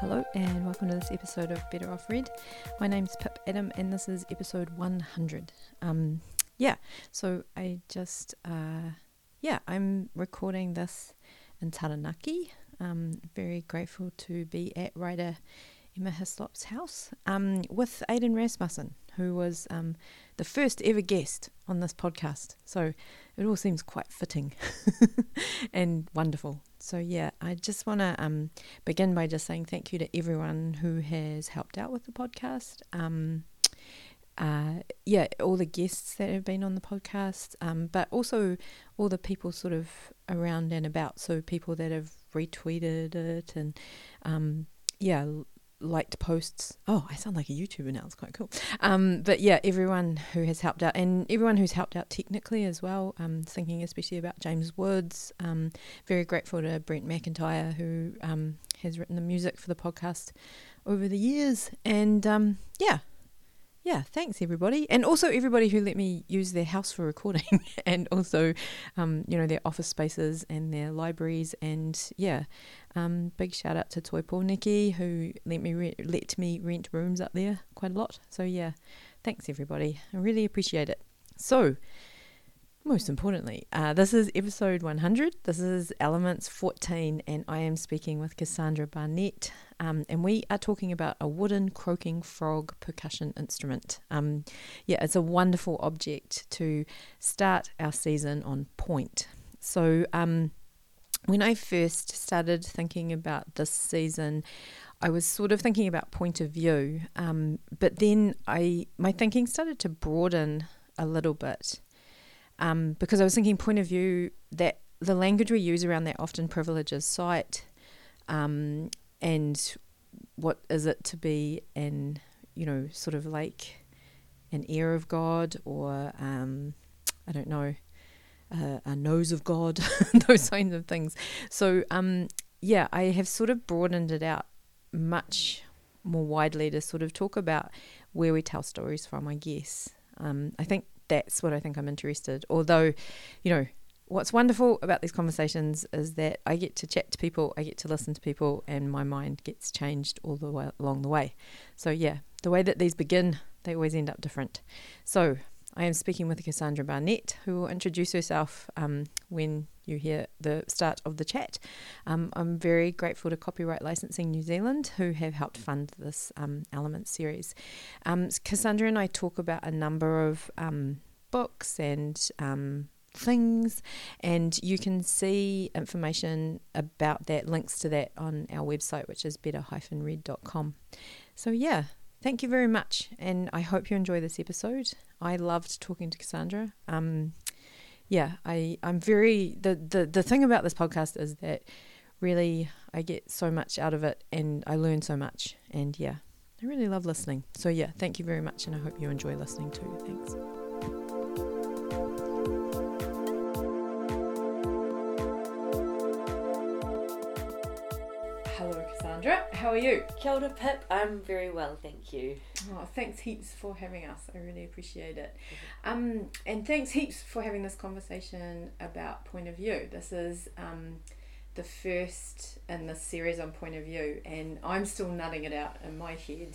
Hello and welcome to this episode of Better Off Read. My name's Pip Adam and this is episode 100. I'm recording this in Taranaki. Very grateful to be at writer Emma Hislop's house with Aidan Rasmussen, who was the first ever guest on this podcast. So it all seems quite fitting and wonderful. So yeah, I just want to begin by just saying thank you to everyone who has helped out with the podcast. All the guests that have been on the podcast, but also all the people sort of around and about. So people that have retweeted it and liked posts. Oh, I sound like a YouTuber now. It's quite cool. Everyone who has helped out and everyone who's helped out technically as well. Thinking especially about James Woods. Very grateful to Brent McIntyre who has written the music for the podcast over the years. And thanks everybody. And also everybody who let me use their house for recording and also, their office spaces and their libraries. And big shout out to Toipo Nikki who let me rent rooms up there quite a lot. So yeah, thanks everybody. I really appreciate it. So most importantly, this is episode 100. This is Elements 14 and I am speaking with Cassandra Barnett. And we are talking about a wooden croaking frog percussion instrument. It's a wonderful object to start our season on point. So when I first started thinking about this season, I was sort of thinking about point of view, but then my thinking started to broaden a little bit because I was thinking point of view, that the language we use around that often privileges sight, and what is it to be in, sort of like an ear of God or, a nose of God, those kinds of things. So, I have sort of broadened it out much more widely to sort of talk about where we tell stories from, I guess. I think that's what I'm interested. Although, what's wonderful about these conversations is that I get to chat to people, I get to listen to people, and my mind gets changed all the way along the way. So yeah, the way that these begin, they always end up different. So I am speaking with Cassandra Barnett, who will introduce herself when you hear the start of the chat. I'm very grateful to Copyright Licensing New Zealand, who have helped fund this Element series. Cassandra and I talk about a number of books and things, and you can see information about that, links to that on our website, which is better-read.com. So yeah, thank you very much and I hope you enjoy this episode. I loved talking to Cassandra. The thing about this podcast is that really I get so much out of it and I learn so much, and yeah, I really love listening. So yeah, thank you very much and I hope you enjoy listening too. Thanks. How are you? Kia ora, Pip. I'm very well, thank you. Oh, thanks heaps for having us. I really appreciate it. And thanks heaps for having this conversation about point of view. This is the first in this series on point of view, and I'm still nutting it out in my head,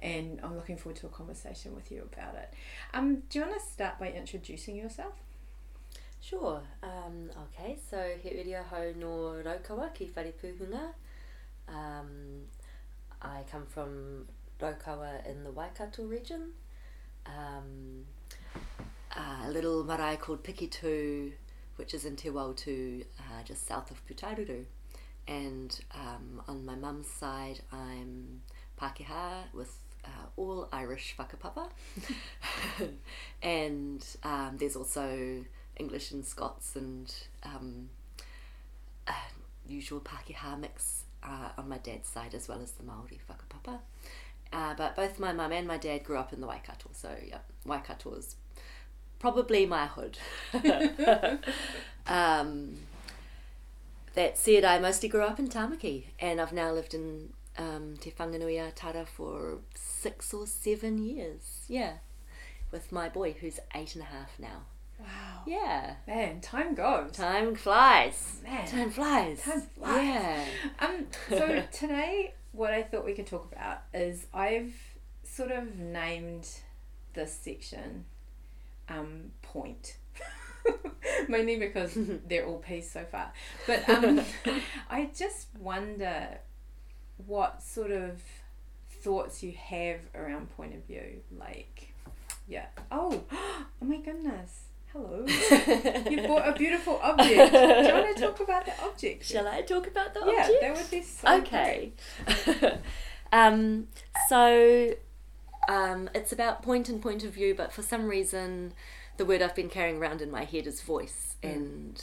and I'm looking forward to a conversation with you about it. Do you want to start by introducing yourself? Sure. Okay, so he uria hau no Raukawa ki whare pūhunga. I come from Raukawa in the Waikato region, a little marae called Pikitu, which is in Te Wautu, just south of Putaruru, and on my mum's side I'm Pākehā with all Irish whakapapa, and there's also English and Scots and usual Pākehā mix on my dad's side, as well as the Maori whakapapa. But both my mum and my dad grew up in the Waikato, so yeah, Waikato is probably my hood. That said, I mostly grew up in Tāmaki, and I've now lived in Te Whanganui-a-tara for 6 or 7 years, with my boy, who's 8.5 now. Wow. Yeah. Man, time goes. Time flies. Yeah. So today what I thought we could talk about is I've sort of named this section point, mainly because they're all peas so far, but I just wonder what sort of thoughts you have around point of view, like, yeah. Oh my goodness, hello. You bought a beautiful object. Do you want to talk about the object? Shall I talk about the object? Yeah, that would be so okay. So it's about point and point of view, but for some reason the word I've been carrying around in my head is voice, and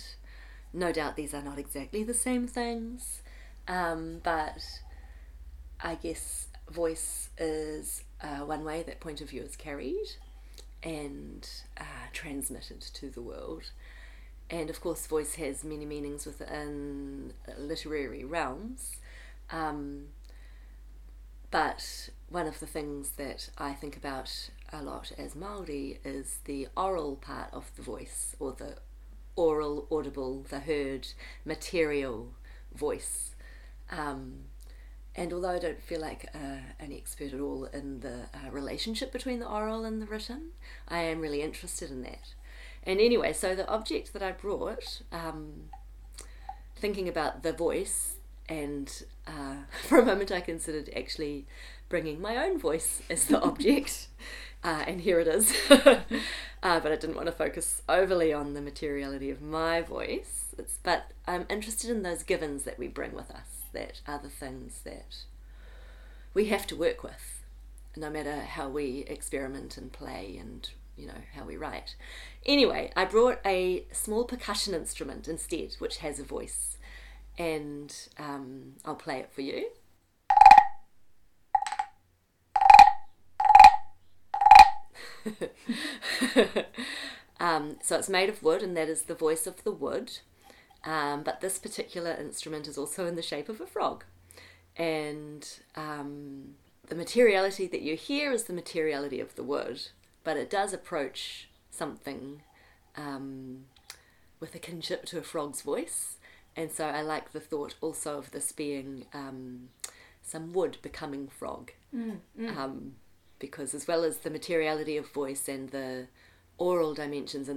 no doubt these are not exactly the same things, but I guess voice is one way that point of view is carried and transmitted to the world. And of course voice has many meanings within literary realms, but one of the things that I think about a lot as Māori is the oral part of the voice, or the oral, audible, the heard, material voice. And although I don't feel like an expert at all in the relationship between the oral and the written, I am really interested in that. And anyway, so the object that I brought, thinking about the voice, and for a moment I considered actually bringing my own voice as the object, and here it is. But I didn't want to focus overly on the materiality of my voice, but I'm interested in those givens that we bring with us, that are the things that we have to work with, no matter how we experiment and play and, you know, how we write. Anyway, I brought a small percussion instrument instead, which has a voice, and I'll play it for you. So it's made of wood, and that is the voice of the wood, but this particular instrument is also in the shape of a frog, and the materiality that you hear is the materiality of the wood, but it does approach something with a kinship to a frog's voice. And so I like the thought also of this being some wood becoming frog, because as well as the materiality of voice and the oral dimensions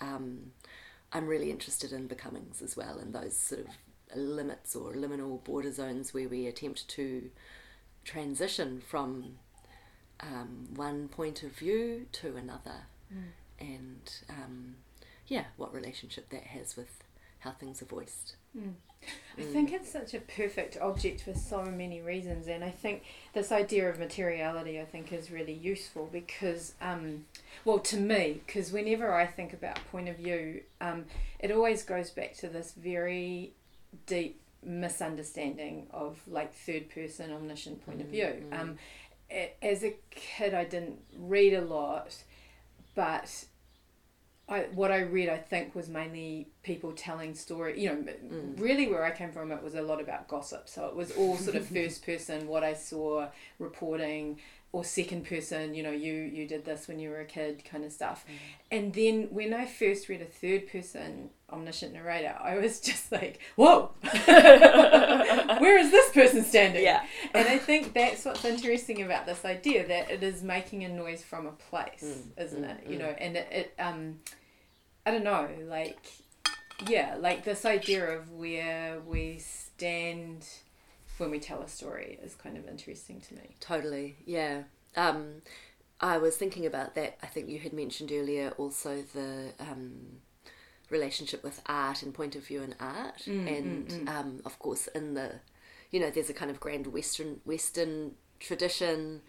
I'm really interested in becomings as well, and those sort of limits or liminal border zones where we attempt to transition from one point of view to another, and what relationship that has with how things are voiced. I think it's such a perfect object for so many reasons, and I think this idea of materiality is really useful because to me, because whenever I think about point of view, it always goes back to this very deep misunderstanding of like third person omniscient point of view. As a kid I didn't read a lot, but what I read, I think, was mainly people telling story. You know, really where I came from, it was a lot about gossip. So it was all sort of first person, what I saw, reporting, or second person, you know, you did this when you were a kid kind of stuff. And then when I first read a third person omniscient narrator, I was just like, whoa, where is this person standing? Yeah. And I think that's what's interesting about this idea, that it is making a noise from a place, isn't it? You know, and it I don't know, like this idea of where we stand when we tell a story is kind of interesting to me. Totally, yeah. I was thinking about that. I think you had mentioned earlier also the relationship with art and point of view in art, of course in the, you know, there's a kind of grand Western tradition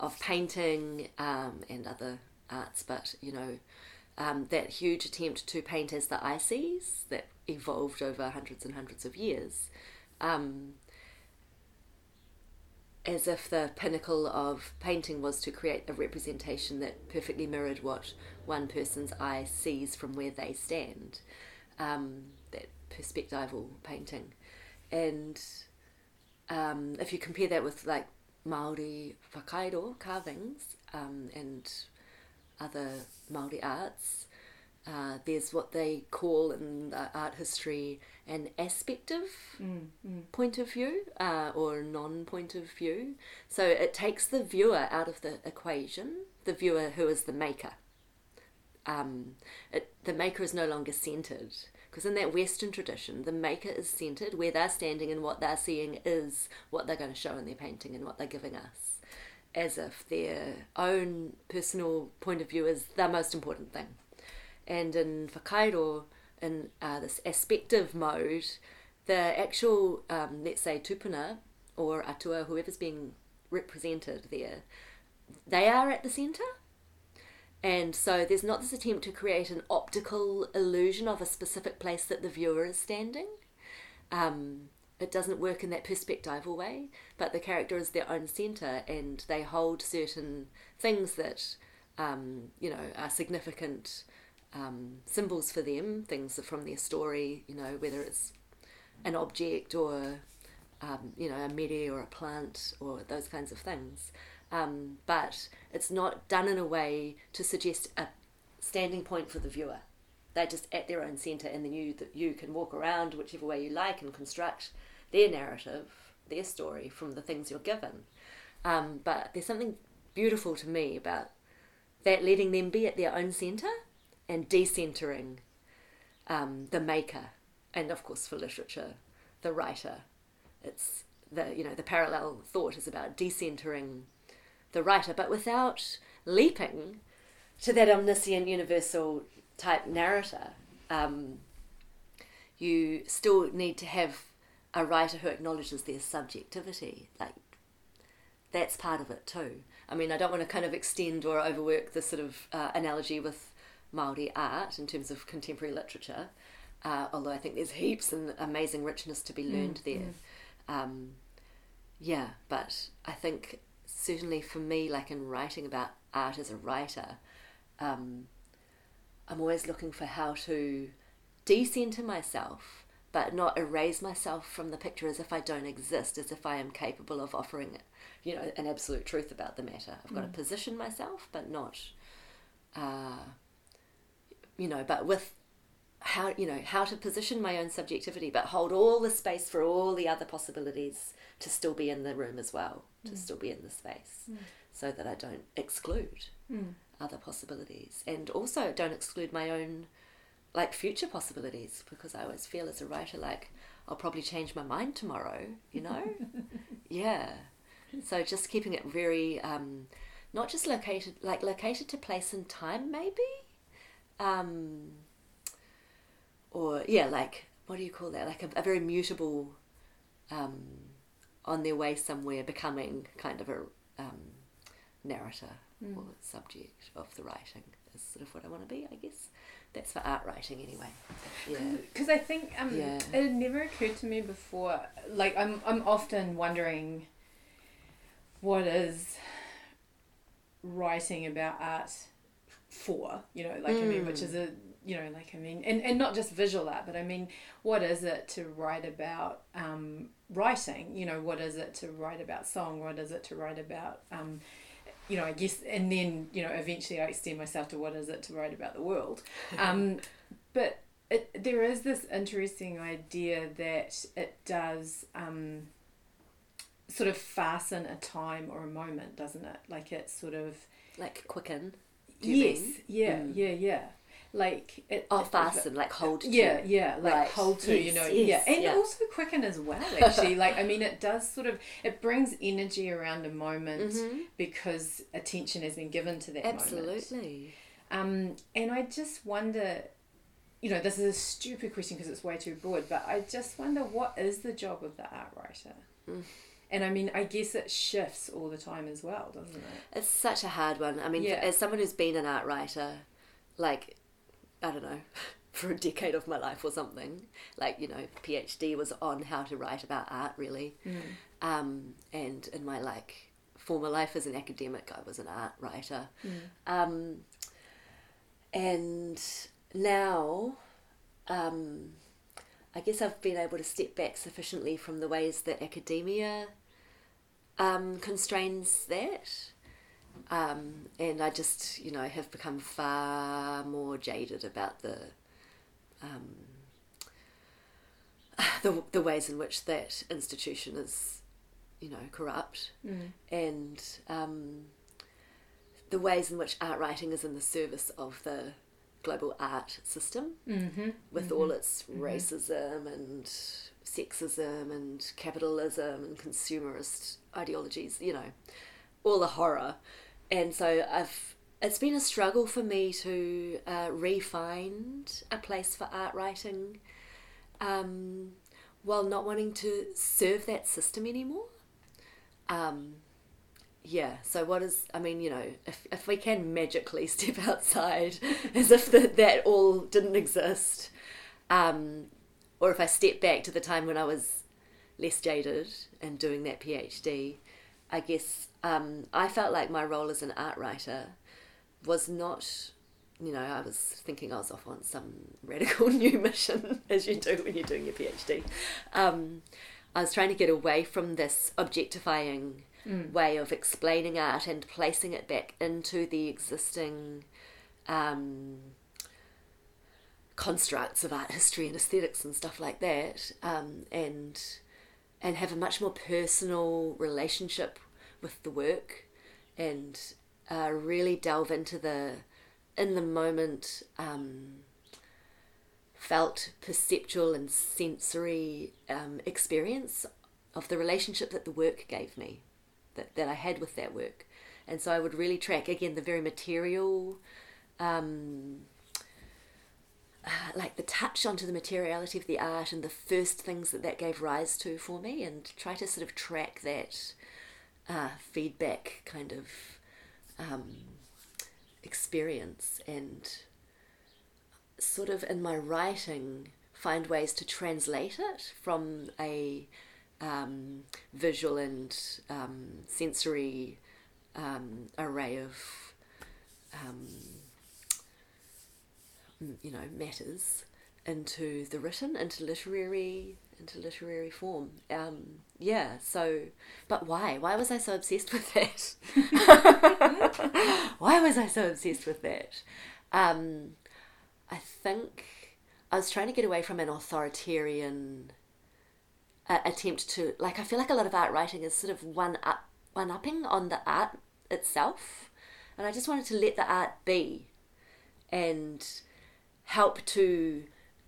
of painting and other arts, but you know, that huge attempt to paint as the eye sees that evolved over hundreds and hundreds of years, as if the pinnacle of painting was to create a representation that perfectly mirrored what one person's eye sees from where they stand, that perspectival painting. And if you compare that with like Māori whakairo carvings and other Māori arts, There's what they call in the art history an aspective point of view or non-point of view. So it takes the viewer out of the equation, the viewer who is the maker. The maker is no longer centred, because in that Western tradition, the maker is centred. Where they're standing and what they're seeing is what they're going to show in their painting and what they're giving us, as if their own personal point of view is the most important thing. And in whakairo, in this aspective mode, the actual, let's say, tūpuna or atua, whoever's being represented there, they are at the centre. And so there's not this attempt to create an optical illusion of a specific place that the viewer is standing. It doesn't work in that perspectival way, but the character is their own centre and they hold certain things that, are significant symbols for them, things from their story, whether it's an object or, a mere or a plant or those kinds of things. But it's not done in a way to suggest a standing point for the viewer. They're just at their own centre, and then you can walk around whichever way you like and construct their narrative, their story from the things you're given. But there's something beautiful to me about that, letting them be at their own centre and decentering the maker, and of course for literature, the writer. It's the parallel thought is about decentering the writer, but without leaping to that omniscient universal type narrator. You still need to have a writer who acknowledges their subjectivity. Like, that's part of it too. I mean, I don't want to kind of extend or overwork this sort of analogy with Māori art in terms of contemporary literature, although I think there's heaps and amazing richness to be learned there. Yeah. But I think certainly for me, like in writing about art as a writer, I'm always looking for how to decenter myself, but not erase myself from the picture as if I don't exist, as if I am capable of offering, an absolute truth about the matter. I've got to position myself, but not... but with how to position my own subjectivity, but hold all the space for all the other possibilities to still be in the room as well, to still be in the space, so that I don't exclude other possibilities, and also don't exclude my own future possibilities, because I always feel as a writer I'll probably change my mind tomorrow, yeah. So just keeping it very not just located to place and time maybe. What do you call that? A very mutable, on their way somewhere, becoming kind of a narrator or subject of the writing is sort of what I want to be, I guess. That's for art writing anyway. Yeah. Because I think it had never occurred to me before. Like, I'm often wondering what is writing about art for, which is a, and not just visual art, but I mean, what is it to write about writing? What is it to write about song? What is it to write about, I guess, and then, eventually I extend myself to what is it to write about the world. But there is this interesting idea that it does sort of fasten a time or a moment, doesn't it? Like it's sort of... Like quicken. Yes, mean? Yeah. Like it, fasten, like hold to. Yeah, like right. Hold to, yes, yes, and also quicken as well, actually. It does sort of, it brings energy around a moment because attention has been given to that moment. Absolutely. And I just wonder, this is a stupid question because it's way too broad, but I just wonder, what is the job of the art writer? And I mean, I guess it shifts all the time as well, doesn't it? It's such a hard one. I mean, as someone who's been an art writer, I don't know, for a decade of my life or something, PhD was on how to write about art, really. And in my, former life as an academic, I was an art writer. And now... I guess I've been able to step back sufficiently from the ways that academia constrains that And I just, you know, have become far more jaded about the ways in which that institution is, you know, corrupt, and the ways in which art writing is in the service of the global art system, with all its racism and sexism and capitalism and consumerist ideologies, you know, all the horror. And so it's been a struggle for me to re-find a place for art writing, while not wanting to serve that system anymore. Yeah, so what is, I mean, you know, if we can magically step outside as if that all didn't exist, or if I step back to the time when I was less jaded and doing that PhD, I guess I felt like my role as an art writer was not, you know, I was thinking I was off on some radical new mission, as you do when you're doing your PhD. I was trying to get away from this objectifying way of explaining art and placing it back into the existing constructs of art history and aesthetics and stuff like that, and have a much more personal relationship with the work, and really delve into the in-the-moment felt, perceptual and sensory experience of the relationship that the work gave me, that I had with that work. And so I would really track, again, the very material, like the touch onto the materiality of the art and the first things that gave rise to for me, and try to sort of track that feedback kind of experience, and sort of in my writing find ways to translate it from a visual and sensory array of you know, matters into the written, into literary form. Yeah, so, but why was I so obsessed with that? I think I was trying to get away from an authoritarian attempt to, like, I feel like a lot of art writing is sort of one-upping on the art itself, and I just wanted to let the art be and help to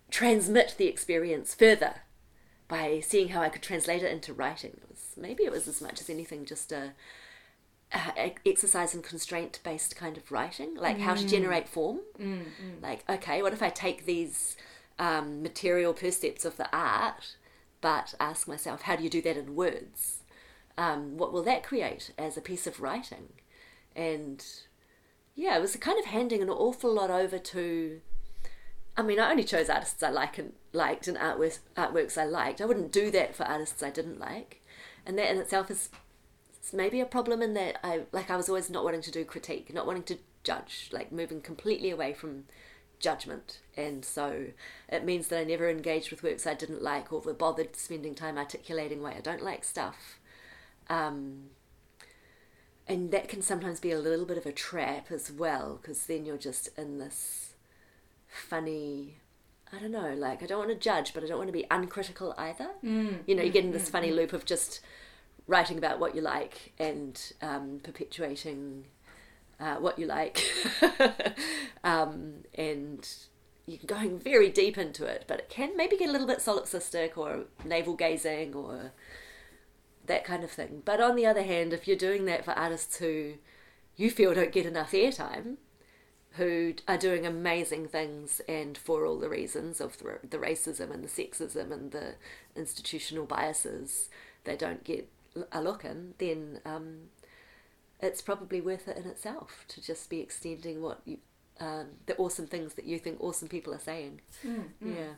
transmit the experience further by seeing how I could translate it into writing. It was as much as anything just a exercise in constraint-based kind of writing, like how to generate form. Like, okay, what if I take these material percepts of the art, but ask myself, how do you do that in words? What will that create as a piece of writing? And yeah, it was kind of handing an awful lot over to, I mean, I only chose artists I liked and artworks I liked. I wouldn't do that for artists I didn't like. And that in itself is maybe a problem, in that I was always not wanting to do critique, not wanting to judge, like moving completely away from judgment. And so it means that I never engaged with works I didn't like, or bothered spending time articulating why I don't like stuff. And that can sometimes be a little bit of a trap as well, because then you're just in this funny, I don't know, like, I don't want to judge, but I don't want to be uncritical either. You know, you get in this funny loop of just writing about what you like and perpetuating what you like, and you're going very deep into it, but it can maybe get a little bit solipsistic or navel-gazing or that kind of thing. But on the other hand, if you're doing that for artists who you feel don't get enough airtime, who are doing amazing things, and for all the reasons of the racism and the sexism and the institutional biases, they don't get a look in, then it's probably worth it in itself to just be extending what you, the awesome things that you think awesome people are saying. Yeah.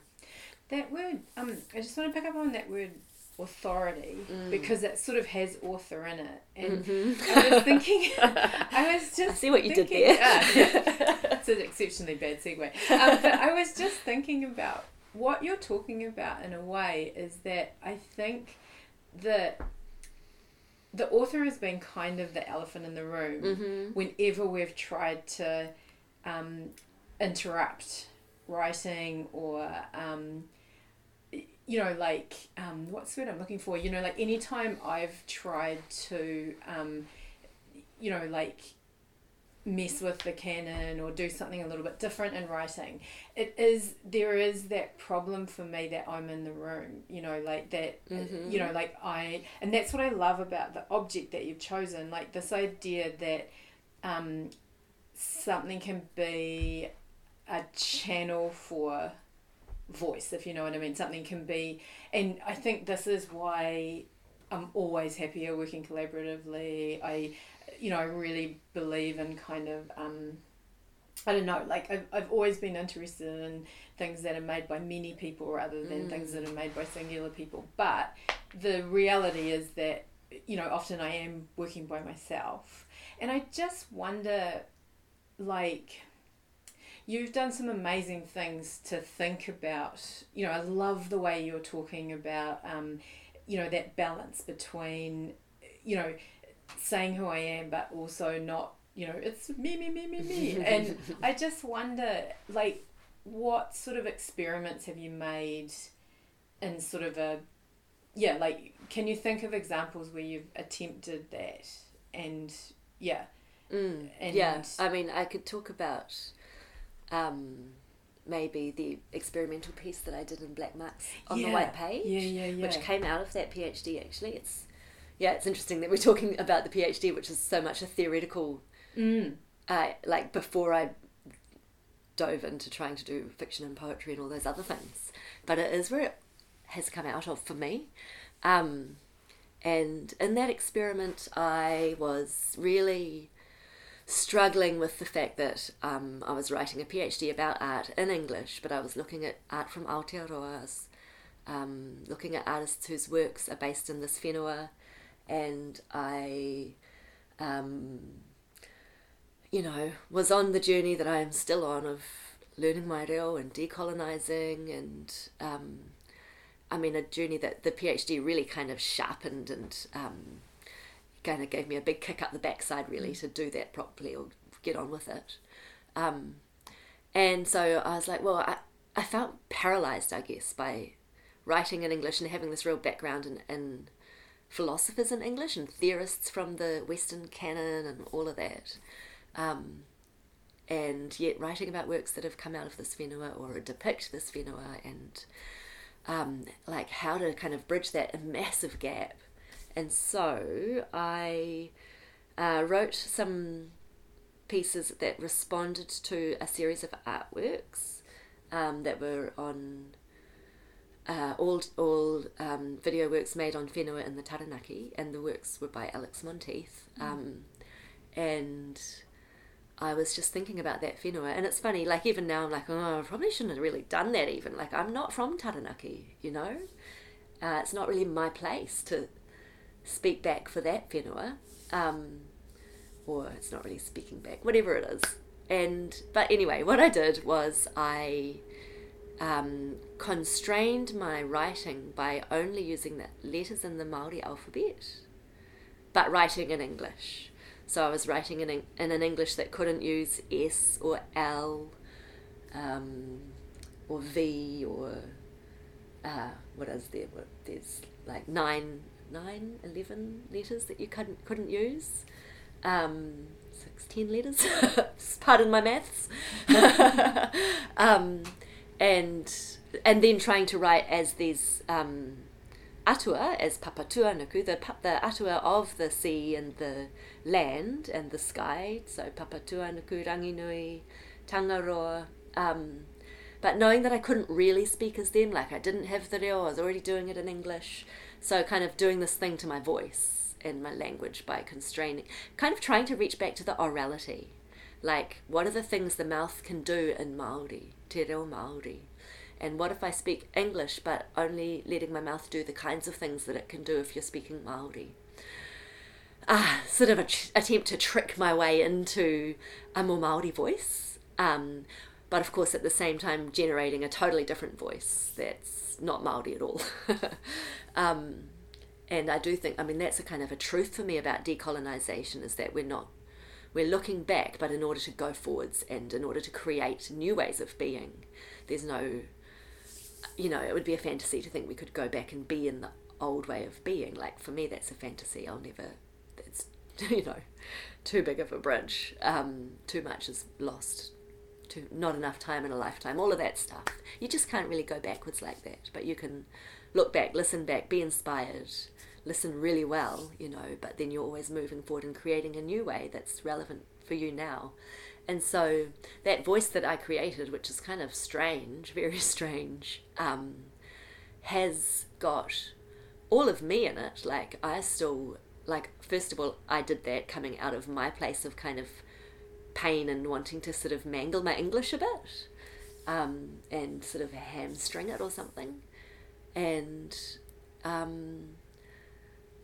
That word, I just want to pick up on that word authority, because it sort of has author in it, and I see what you did there. It's an exceptionally bad segue, but I was just thinking about what you're talking about. In a way, is that I think that the author has been kind of the elephant in the room mm-hmm. whenever we've tried to interrupt writing or, what's the word I'm looking for? You know, like anytime I've tried to, mess with the canon or do something a little bit different in writing, there is that problem for me that I'm in the room, mm-hmm. And that's what I love about the object that you've chosen, like this idea that something can be a channel for voice, if you know what I mean. Something can be, and I think this is why I'm always happier working collaboratively. I really believe in kind of, I've always been interested in things that are made by many people rather than things that are made by singular people. But the reality is that, often I am working by myself. And I just wonder, you've done some amazing things to think about. I love the way you're talking about, that balance between, saying who I am but also not, it's me. And I just wonder, what sort of experiments have you made in sort of can you think of examples where you've attempted that? And yeah. Mm, and yeah, I mean, I could talk about maybe the experimental piece that I did in Black Marks on the White Page, which came out of that PhD, actually. It's interesting that we're talking about the PhD, which is so much a theoretical, before I dove into trying to do fiction and poetry and all those other things. But it is where it has come out of for me. And in that experiment, I was really struggling with the fact that I was writing a PhD about art in English, but I was looking at art from Aotearoa, looking at artists whose works are based in this whenua. And I, was on the journey that I am still on of learning my reo and decolonising, and a journey that the PhD really kind of sharpened and kind of gave me a big kick up the backside, really, to do that properly or get on with it. And so I was like, well, I felt paralysed, I guess, by writing in English and having this real background in philosophers in English and theorists from the Western canon and all of that, and yet writing about works that have come out of this whenua or depict this whenua, and how to kind of bridge that massive gap. And so I wrote some pieces that responded to a series of artworks that were on all video works made on whenua in the Taranaki, and the works were by Alex Monteith. And I was just thinking about that whenua, and it's funny, even now I'm like, oh, I probably shouldn't have really done that even. I'm not from Taranaki, it's not really my place to speak back for that whenua, or it's not really speaking back, whatever it is. But anyway, what I did was I constrained my writing by only using the letters in the Maori alphabet, but writing in English. So I was writing in an English that couldn't use S or L or V or what is there? There's 11 letters that you couldn't use. 16 letters. Pardon my maths. And then trying to write as these atua, as papatuanuku, the atua of the sea and the land and the sky, so papatuanuku, ranginui, tangaroa, but knowing that I couldn't really speak as them, I didn't have the reo, I was already doing it in English, so kind of doing this thing to my voice and my language by constraining, kind of trying to reach back to the orality. What are the things the mouth can do in Māori, Te Reo Māori? And what if I speak English but only letting my mouth do the kinds of things that it can do if you're speaking Māori? Sort of an attempt to trick my way into a more Māori voice, but of course at the same time generating a totally different voice that's not Māori at all. And I do think, I mean, that's a kind of a truth for me about decolonization, is that we're looking back, but in order to go forwards and in order to create new ways of being, there's no, you know, it would be a fantasy to think we could go back and be in the old way of being. Like, for me, that's a fantasy. It's, you know, too big of a bridge. Too much is lost. Not enough time in a lifetime. All of that stuff. You just can't really go backwards like that. But you can look back, listen back, be inspired, listen really well, you know, but then you're always moving forward and creating a new way that's relevant for you now. And so that voice that I created, which is kind of strange, very strange, has got all of me in it. Like, I still, like, first of all, I did that coming out of my place of kind of pain and wanting to sort of mangle my English a bit, and sort of hamstring it or something. And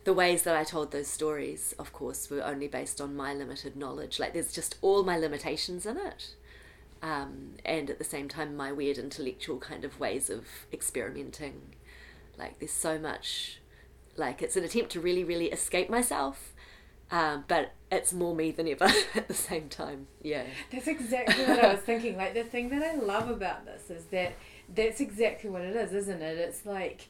the ways that I told those stories, of course, were only based on my limited knowledge. Like, there's just all my limitations in it. And at the same time, my weird intellectual kind of ways of experimenting. Like, there's so much, like, it's an attempt to really, really escape myself. But it's more me than ever at the same time. Yeah. That's exactly what I was thinking. Like, the thing that I love about this is that that's exactly what it is, isn't it? It's like,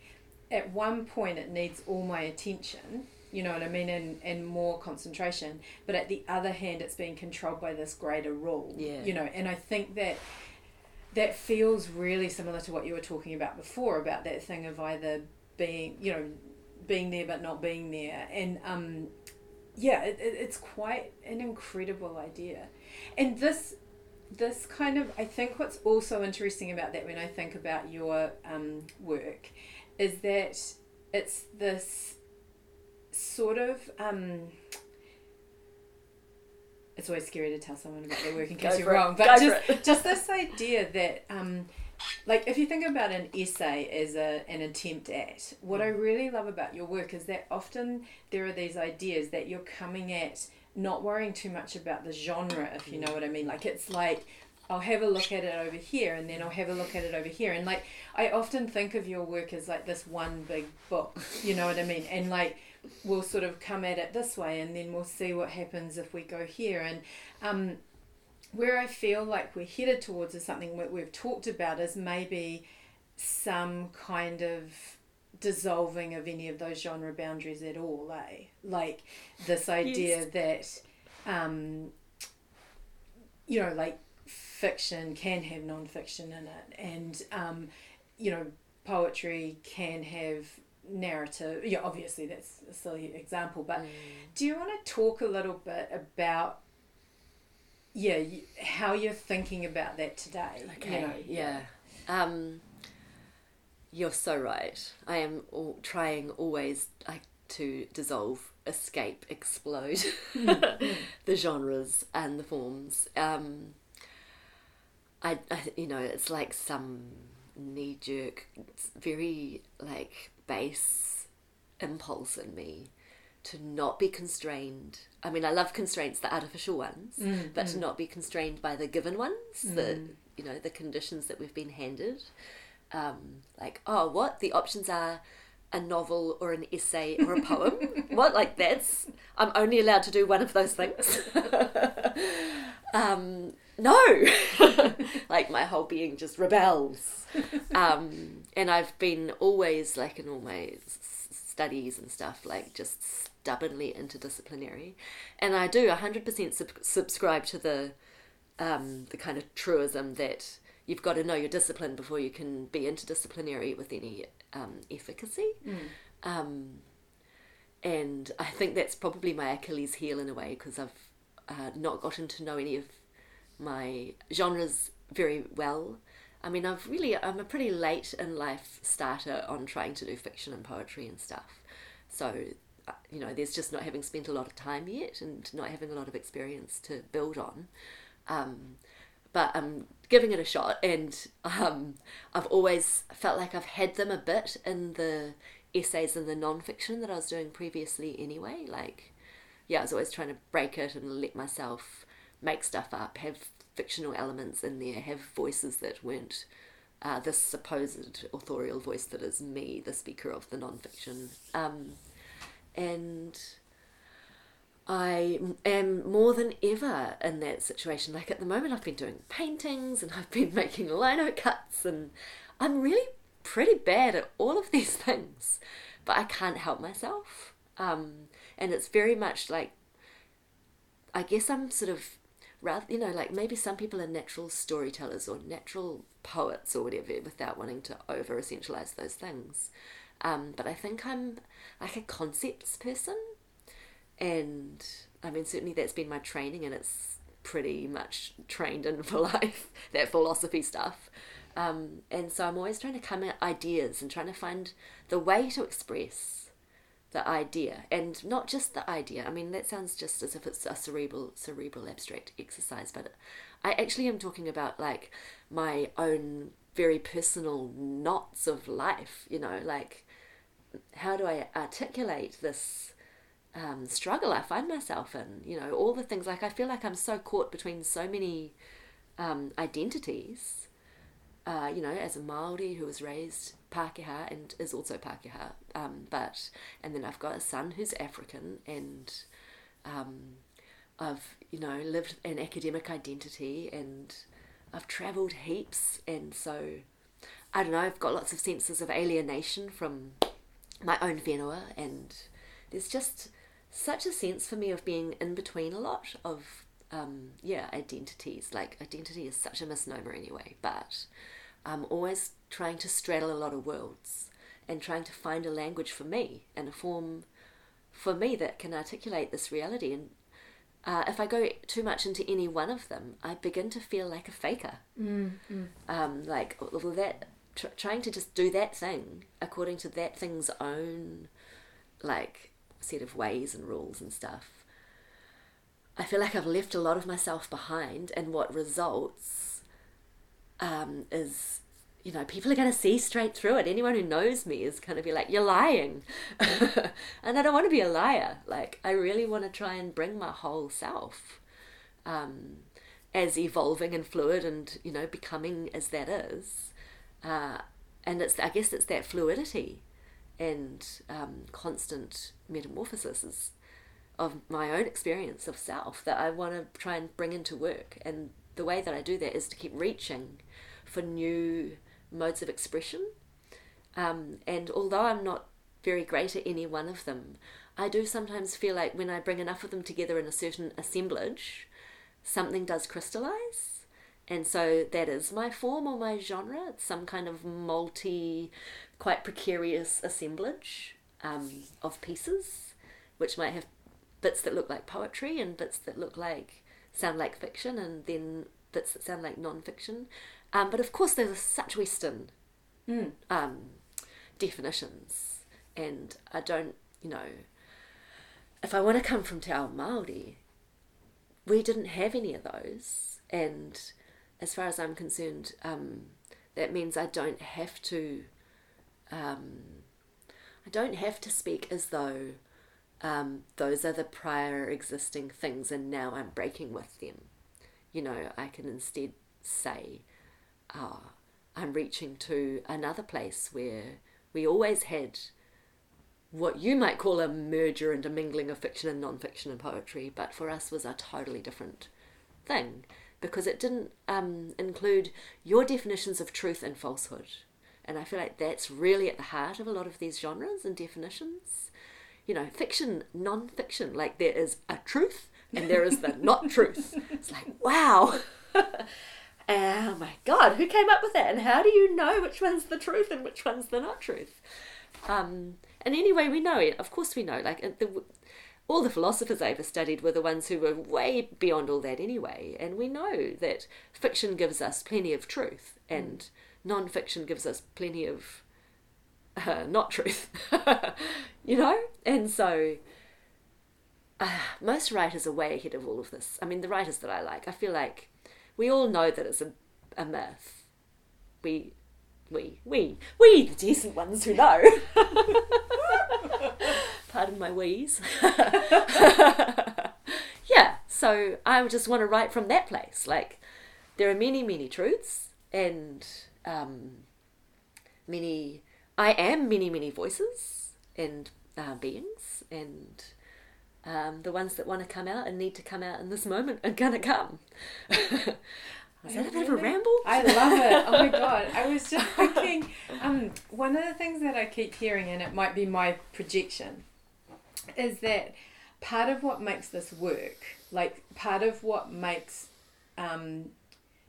at one point it needs all my attention, you know what I mean, and more concentration, but at the other hand it's being controlled by this greater rule, you know. And I think that that feels really similar to what you were talking about before, about that thing of either being, you know, being there but not being there. And it's quite an incredible idea. And this kind of, I think what's also interesting about that when I think about your work is that it's this sort of, it's always scary to tell someone about their work in case you're wrong, but just this idea that, like, if you think about an essay as an attempt at, what I really love about your work is that often there are these ideas that you're coming at not worrying too much about the genre, if you know what I mean. Like, it's like, I'll have a look at it over here, and then I'll have a look at it over here. And, like, I often think of your work as, like, this one big book, you know what I mean? And, like, we'll sort of come at it this way, and then we'll see what happens if we go here. And where I feel like we're headed towards is something that we've talked about, is maybe some kind of dissolving of any of those genre boundaries at all, eh? Like, this idea that, you know, like, fiction can have non-fiction in it, and you know, poetry can have narrative. Yeah, obviously that's a silly example, but do you want to talk a little bit about how you're thinking about that today? Okay, you know, you're so right. I am trying always, like, to dissolve, escape, explode the genres and the forms. I you know, it's like some knee-jerk, very, like, base impulse in me to not be constrained. I mean, I love constraints, the artificial ones, but to not be constrained by the given ones, the, you know, the conditions that we've been handed. Like, oh, what? The options are a novel or an essay or a poem. What? Like, that's, I'm only allowed to do one of those things. No. Like, my whole being just rebels. And I've been always, like, in all my studies and stuff, like, just stubbornly interdisciplinary. And I do 100% subscribe to the kind of truism that you've got to know your discipline before you can be interdisciplinary with any efficacy. And I think that's probably my Achilles heel in a way, because I've not gotten to know any of my genres very well. I mean, I'm a pretty late in life starter on trying to do fiction and poetry and stuff. So, you know, there's just not having spent a lot of time yet and not having a lot of experience to build on. But I'm giving it a shot, and I've always felt like I've had them a bit in the essays and the non-fiction that I was doing previously anyway. Like, yeah, I was always trying to break it and let myself make stuff up, have fictional elements in there, have voices that weren't this supposed authorial voice that is me, the speaker of the non-fiction. and I am more than ever in that situation. Like at the moment I've been doing paintings and I've been making lino cuts and I'm really pretty bad at all of these things, but I can't help myself. And it's very much like, I guess I'm sort of, rather, you know, like maybe some people are natural storytellers or natural poets or whatever without wanting to over essentialize those things. But I think I'm like a concepts person. And I mean, certainly that's been my training and it's pretty much trained in for life, that philosophy stuff. And so I'm always trying to come at ideas and trying to find the way to express the idea, and not just the idea. I mean, that sounds just as if it's a cerebral abstract exercise, but I actually am talking about like my own very personal knots of life, you know, like how do I articulate this struggle I find myself in, you know, all the things. Like I feel like I'm so caught between so many identities, you know, as a Māori who was raised Pākehā and is also Pākehā, and then I've got a son who's African, and I've, you know, lived an academic identity, and I've travelled heaps, and so I don't know, I've got lots of senses of alienation from my own whenua, and there's just such a sense for me of being in between a lot of identities. Like identity is such a misnomer anyway, but I'm always trying to straddle a lot of worlds and trying to find a language for me and a form for me that can articulate this reality. And if I go too much into any one of them, I begin to feel like a faker. Like, well, that trying to just do that thing according to that thing's own like set of ways and rules and stuff. I feel like I've left a lot of myself behind, and what results is, you know, people are going to see straight through it. Anyone who knows me is going to be like, you're lying. And I don't want to be a liar. Like, I really want to try and bring my whole self as evolving and fluid and, you know, becoming as that is. And it's, I guess it's that fluidity and constant metamorphosis is of my own experience of self that I want to try and bring into work. And the way that I do that is to keep reaching for new modes of expression. And although I'm not very great at any one of them, I do sometimes feel like when I bring enough of them together in a certain assemblage, something does crystallize. And so that is my form or my genre. It's some kind of multi, quite precarious assemblage of pieces, which might have bits that look like poetry and bits that look like, sound like fiction, and then bits that sound like non-fiction. But of course those are such Western definitions, and I don't, you know, if I want to come from Te ao Māori, we didn't have any of those, and as far as I'm concerned, that means I don't have to speak as though those are the prior existing things and now I'm breaking with them. You know, I can instead say, I'm reaching to another place where we always had what you might call a merger and a mingling of fiction and non-fiction and poetry, but for us was a totally different thing because it didn't include your definitions of truth and falsehood. And I feel like that's really at the heart of a lot of these genres and definitions. You know, fiction, non-fiction, like there is a truth and there is the not truth. It's like, wow. Oh my God, who came up with that? And how do you know which one's the truth and which one's the not truth? And anyway, we know it. Of course we know. Like all the philosophers I ever studied were the ones who were way beyond all that anyway. And we know that fiction gives us plenty of truth and non-fiction gives us plenty of not truth, you know? And so most writers are way ahead of all of this. I mean, the writers that I like, I feel like we all know that it's a myth. We, the decent ones who know. Pardon my wheeze. Yeah, so I just want to write from that place. Like, there are many, many truths and many... I am many, many voices, and beings, and the ones that want to come out and need to come out in this moment are going to come. Is that a bit of a ramble? I love it. Oh my God. I was just thinking, one of the things that I keep hearing, and it might be my projection, is that part of what makes this work, like part of what makes,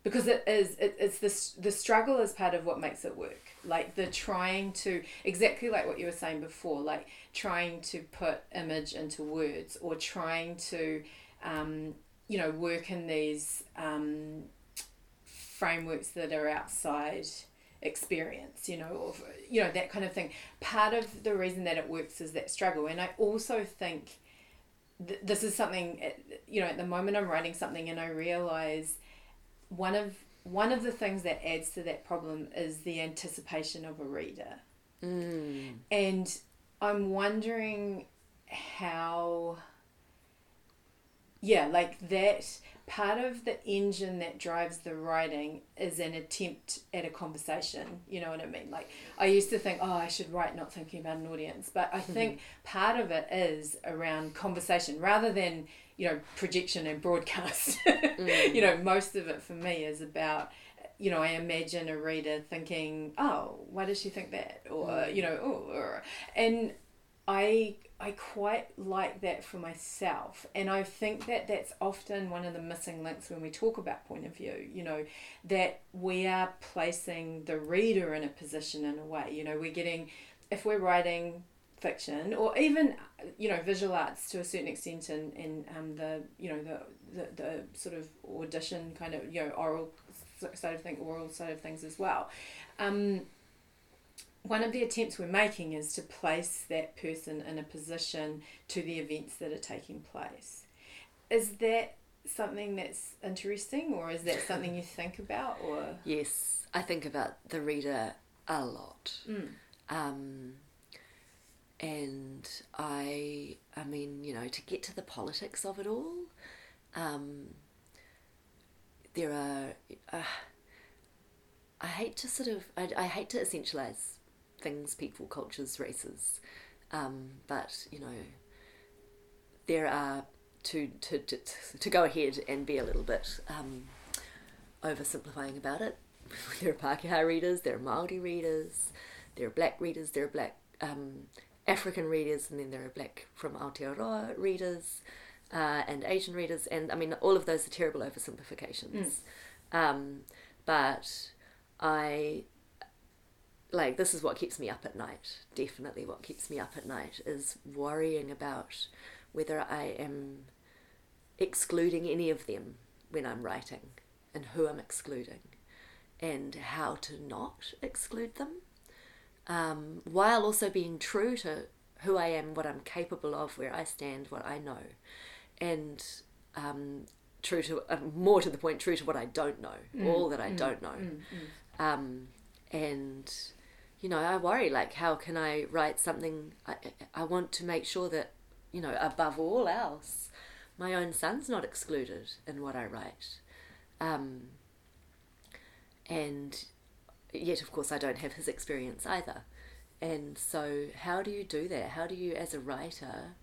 because it's the struggle is part of what makes it work. Like the trying to, exactly like what you were saying before, like trying to put image into words, or trying to, work in these frameworks that are outside experience, or that kind of thing. Part of the reason that it works is that struggle. And I also think this is something, at the moment I'm writing something and I realize one of the things that adds to that problem is the anticipation of a reader. Mm. And I'm wondering how, that part of the engine that drives the writing is an attempt at a conversation. You know what I mean? Like, I used to think, I should write not thinking about an audience. But I think part of it is around conversation rather than, projection and broadcast. Mm. Most of it for me is about, I imagine a reader thinking, oh, why does she think that? Or, and I quite like that for myself, and I think that that's often one of the missing links when we talk about point of view, that we are placing the reader in a position in a way, if we're writing fiction or even, visual arts to a certain extent and the sort of audition kind of, oral side of things as well. One of the attempts we're making is to place that person in a position to the events that are taking place. Is that something that's interesting, or is that something you think about? Or yes, I think about the reader a lot. Mm. And I mean, to get to the politics of it all, there are... I hate to I hate to essentialise things, people, cultures, races, but there are to go ahead and be a little bit oversimplifying about it. There are Pākehā readers, there are Māori readers, there are Black readers, there are Black African readers, and then there are Black from Aotearoa readers and Asian readers, and I mean all of those are terrible oversimplifications. Mm. But I. Like, this is what keeps me up at night. Definitely what keeps me up at night is worrying about whether I am excluding any of them when I'm writing, and who I'm excluding, and how to not exclude them, while also being true to who I am, what I'm capable of, where I stand, what I know, and more to the point, true to what I don't know, all that I don't know. And... I worry, like, how can I write something? I want to make sure that, above all else, my own son's not excluded in what I write. And yet, of course, I don't have his experience either. And so how do you do that? How do you, as a writer,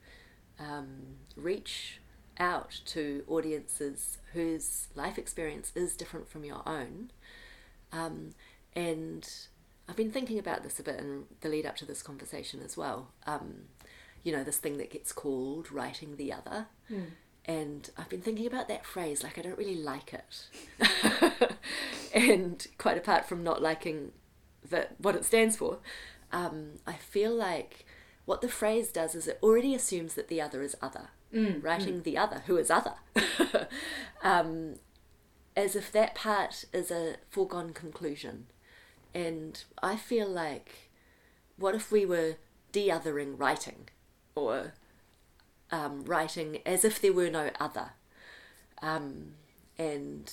reach out to audiences whose life experience is different from your own? And... I've been thinking about this a bit in the lead up to this conversation as well. This thing that gets called writing the other. Mm. And I've been thinking about that phrase, like I don't really like it. And quite apart from not liking what it stands for, I feel like what the phrase does is it already assumes that the other is other. Mm. Writing the other, who is other. As if that part is a foregone conclusion. And I feel like, what if we were de-othering writing, or writing as if there were no other, and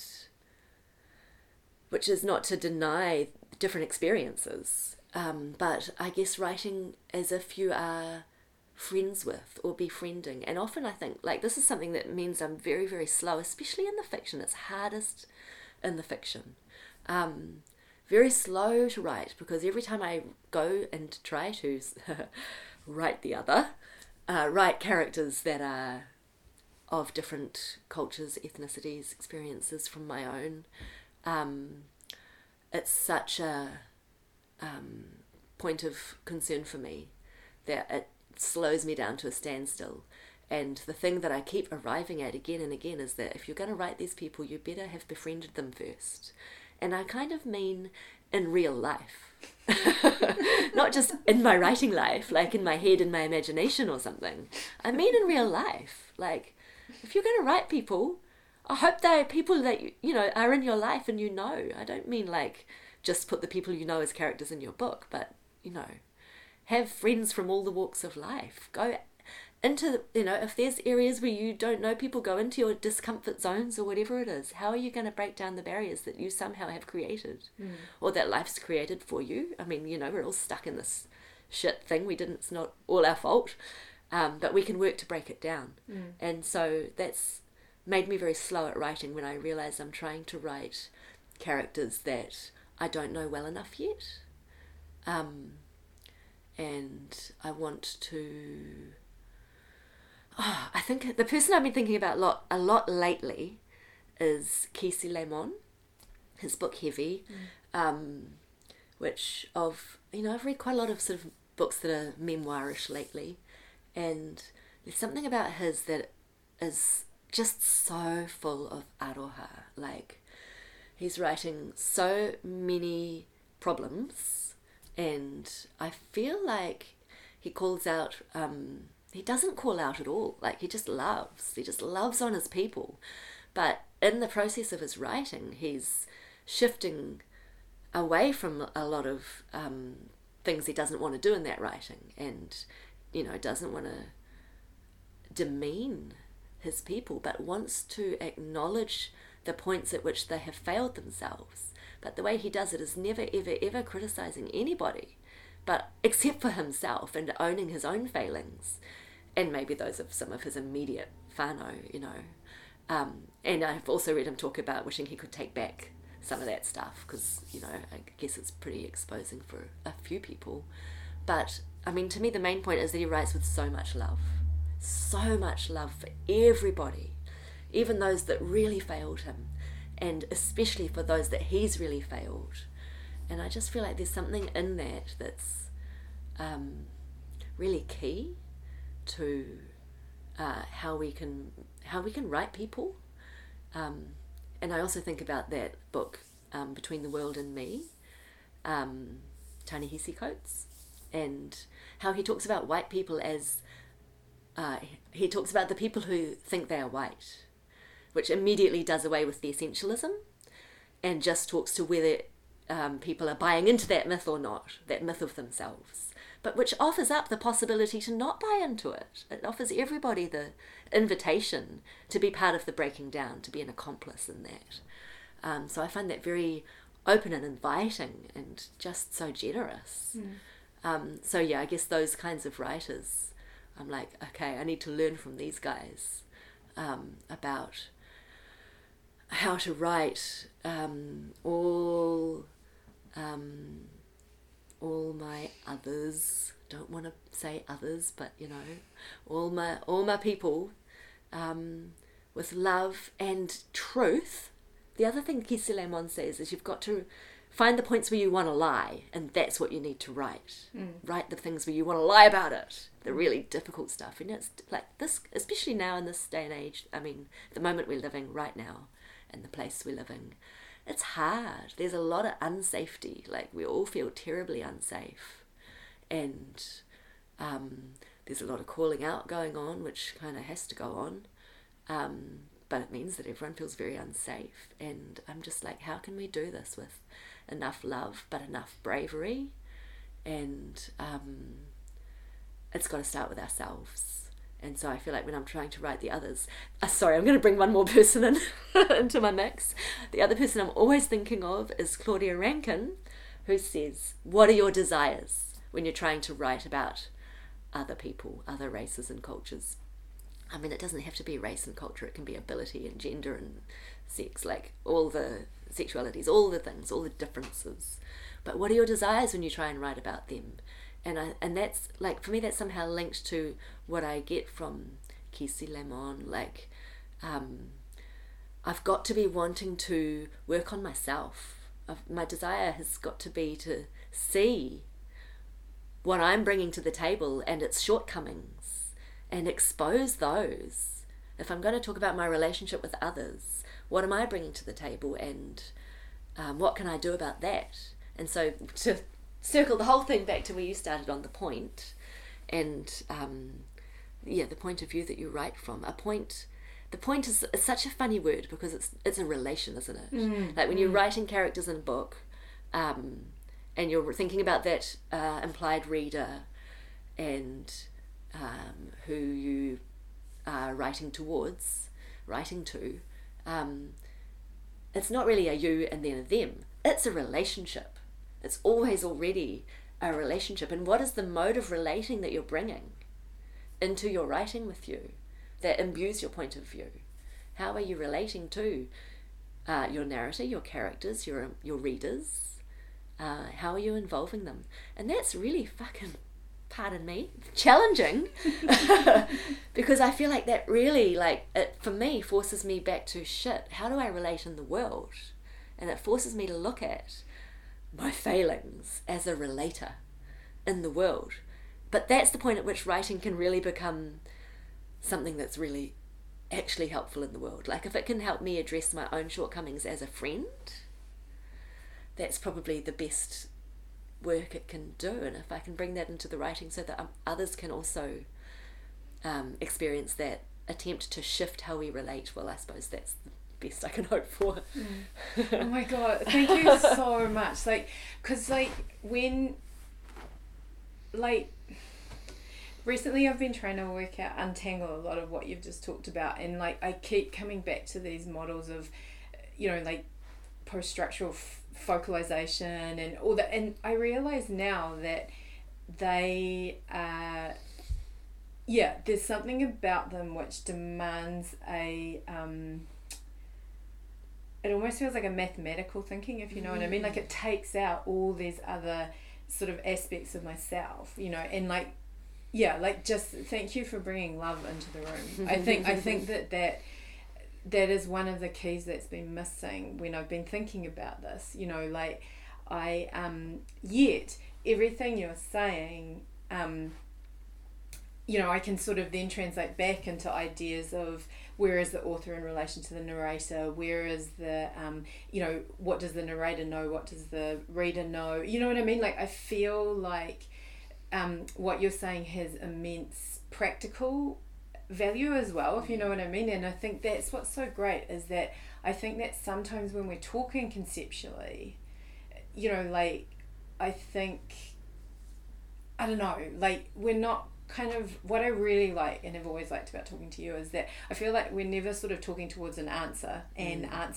which is not to deny different experiences, but I guess writing as if you are friends with or befriending. And often I think, like, this is something that means I'm very, very slow, especially in the fiction. It's hardest in the fiction. Very slow to write, because every time I go and try to write the other, write characters that are of different cultures, ethnicities, experiences from my own. It's such a point of concern for me that it slows me down to a standstill. And the thing that I keep arriving at again and again is that if you're going to write these people, you better have befriended them first. And I kind of mean in real life. Not just in my writing life, like in my head, in my imagination or something. I mean in real life. Like, if you're going to write people, I hope they're people that, you know, are in your life and you know. I don't mean like just put the people you know as characters in your book, but, you know, have friends from all the walks of life. Go into, you know, if there's areas where you don't know people, go into your discomfort zones or whatever it is. How are you going to break down the barriers that you somehow have created or that life's created for you? I mean, you know, we're all stuck in this shit thing. It's not all our fault, but we can work to break it down. And so that's made me very slow at writing when I realize I'm trying to write characters that I don't know well enough yet. And I want to... Oh, I think the person I've been thinking about a lot lately is Casey Lemon, his book Heavy, which I've read quite a lot of sort of books that are memoirish lately, and there's something about his that is just so full of aroha. Like, he's writing so many problems, and I feel like he calls out... he doesn't call out at all. Like, he just loves on his people. But in the process of his writing, he's shifting away from a lot of things he doesn't want to do in that writing, and, you know, doesn't want to demean his people, but wants to acknowledge the points at which they have failed themselves. But the way he does it is never, ever, ever criticizing anybody, but except for himself, and owning his own failings, and maybe those of some of his immediate whānau, you know. And I've also read him talk about wishing he could take back some of that stuff, because, you know, I guess it's pretty exposing for a few people. But, I mean, to me the main point is that he writes with so much love for everybody, even those that really failed him, and especially for those that he's really failed. And I just feel like there's something in that that's really key to how we can write people. And I also think about that book Between the World and Me, Ta-Nehisi Coates, and how he talks about white people as he talks about the people who think they are white, which immediately does away with the essentialism, and just talks to whether people are buying into that myth or not, that myth of themselves, but which offers up the possibility to not buy into it. It offers everybody the invitation to be part of the breaking down, to be an accomplice in that. So I find that very open and inviting and just so generous. So yeah, I guess those kinds of writers, I'm like, okay, I need to learn from these guys about how to write all my others. Don't want to say others, but, you know, all my people, with love and truth. The other thing Casey Lemon says is you've got to find the points where you want to lie, and that's what you need to write. Write the things where you want to lie about it, the really difficult stuff. And it's like this, especially now in this day and age. I mean, the moment we're living right now and the place we're living, it's hard. There's a lot of unsafety. Like, we all feel terribly unsafe, and there's a lot of calling out going on, which kind of has to go on, but it means that everyone feels very unsafe. And I'm just like, how can we do this with enough love but enough bravery? And it's got to start with ourselves. And so I feel like when I'm trying to write the others... sorry, I'm going to bring one more person in into my mix. The other person I'm always thinking of is Claudia Rankine, who says, what are your desires when you're trying to write about other people, other races and cultures? I mean, it doesn't have to be race and culture. It can be ability and gender and sex, like all the sexualities, all the things, all the differences. But what are your desires when you try and write about them? And that's, like, for me, that's somehow linked to what I get from Casey Lemon. Like, I've got to be wanting to work on myself. My desire has got to be to see what I'm bringing to the table and its shortcomings and expose those. If I'm going to talk about my relationship with others, what am I bringing to the table, and what can I do about that? And so to circle the whole thing back to where you started on the point, and the point of view that you write from. The point is such a funny word because it's a relation, isn't it? Mm. Like when you're writing characters in a book, and you're thinking about that implied reader and who you are writing to, it's not really a you and then a them. It's a relationship. It's always already a relationship. And what is the mode of relating that you're bringing into your writing with you that imbues your point of view? How are you relating to your narrator, your characters, your readers? How are you involving them? And that's really fucking, pardon me, challenging, because I feel like that really, like, it for me forces me back to shit. How do I relate in the world? And it forces me to look at my failings as a relater in the world. But that's the point at which writing can really become something that's really actually helpful in the world. Like, if it can help me address my own shortcomings as a friend, that's probably the best work it can do. And if I can bring that into the writing so that others can also experience that attempt to shift how we relate, well, I suppose that's the best I can hope for. Oh my god, thank you so much. Like, because, like, when, like, recently I've been trying to work out, untangle a lot of what you've just talked about, and, like, I keep coming back to these models of, you know, like, post-structural focalization and all that, and I realize now that they are, there's something about them which demands a it almost feels like a mathematical thinking, if you know what I mean. Like, it takes out all these other sort of aspects of myself, you know, and, like, yeah, like, just thank you for bringing love into the room. I think that is one of the keys that's been missing when I've been thinking about this, you know, like, I, yet everything you're saying, you know, I can sort of then translate back into ideas of where is the author in relation to the narrator, where is the, you know, what does the narrator know, what does the reader know, you know what I mean? Like, I feel like what you're saying has immense practical value as well, if you know what I mean. And I think that's what's so great, is that I think that sometimes when we're talking conceptually, you know, like, I think, I don't know, like, we're not kind of, what I really like and have always liked about talking to you is that I feel like we're never sort of talking towards an answer, but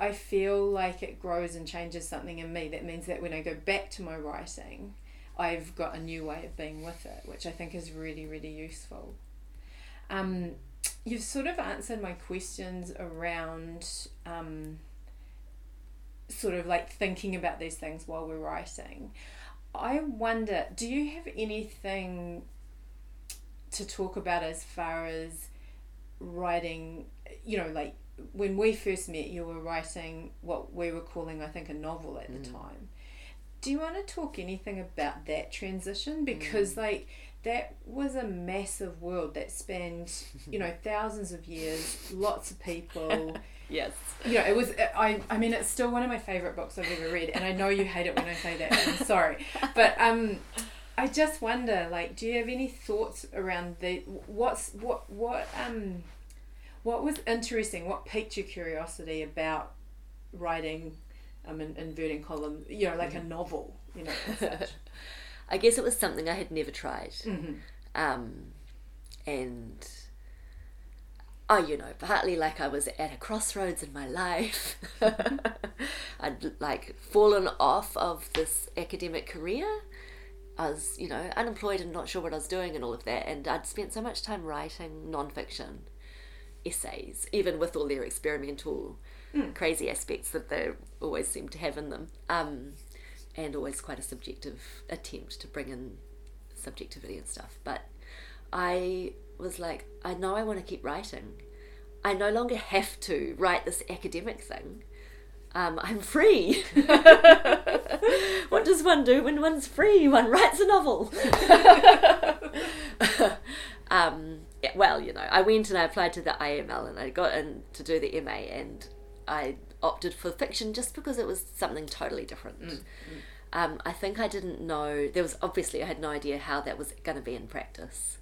I feel like it grows and changes something in me. That means that when I go back to my writing, I've got a new way of being with it, which I think is really, really useful. You've sort of answered my questions around sort of like thinking about these things while we're writing. I wonder, do you have anything to talk about as far as writing, you know, like, when we first met, you were writing what we were calling, I think, a novel at the time. Do you want to talk anything about that transition? Because like, that was a massive world that spanned, you know, thousands of years, lots of people. Yes. You know, it was, I mean, it's still one of my favourite books I've ever read, and I know you hate it when I say that, I'm sorry. But I just wonder, like, do you have any thoughts around what was interesting, what piqued your curiosity about writing, inverting column, you know, like a novel, you know, and such. I guess it was something I had never tried. Mm-hmm. And, you know, partly like I was at a crossroads in my life. I'd like fallen off of this academic career. I was, you know, unemployed and not sure what I was doing and all of that. And I'd spent so much time writing nonfiction essays, even with all their experimental crazy aspects that they always seem to have in them, and always quite a subjective attempt to bring in subjectivity and stuff. But I was like, I know I want to keep writing. I no longer have to write this academic thing. I'm free. What does one do when one's free? One writes a novel. Well, you know, I went and I applied to the IML and I got in to do the MA, and I opted for fiction just because it was something totally different. I think I didn't know, there was obviously, I had no idea how that was going to be in practice.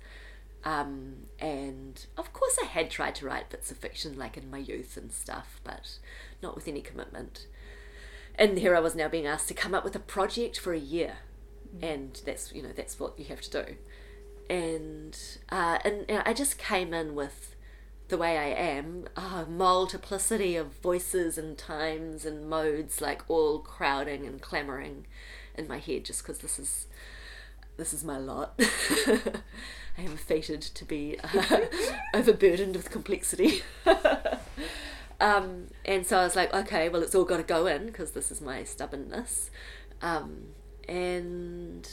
And of course I had tried to write bits of fiction like in my youth and stuff, but not with any commitment. And here I was now being asked to come up with a project for a year, and that's, you know, that's what you have to do. And I just came in with the way I am, a multiplicity of voices and times and modes, like all crowding and clamoring in my head, just because this is my lot. I am fated to be overburdened with complexity. And so I was like, okay, well, it's all got to go in because this is my stubbornness. And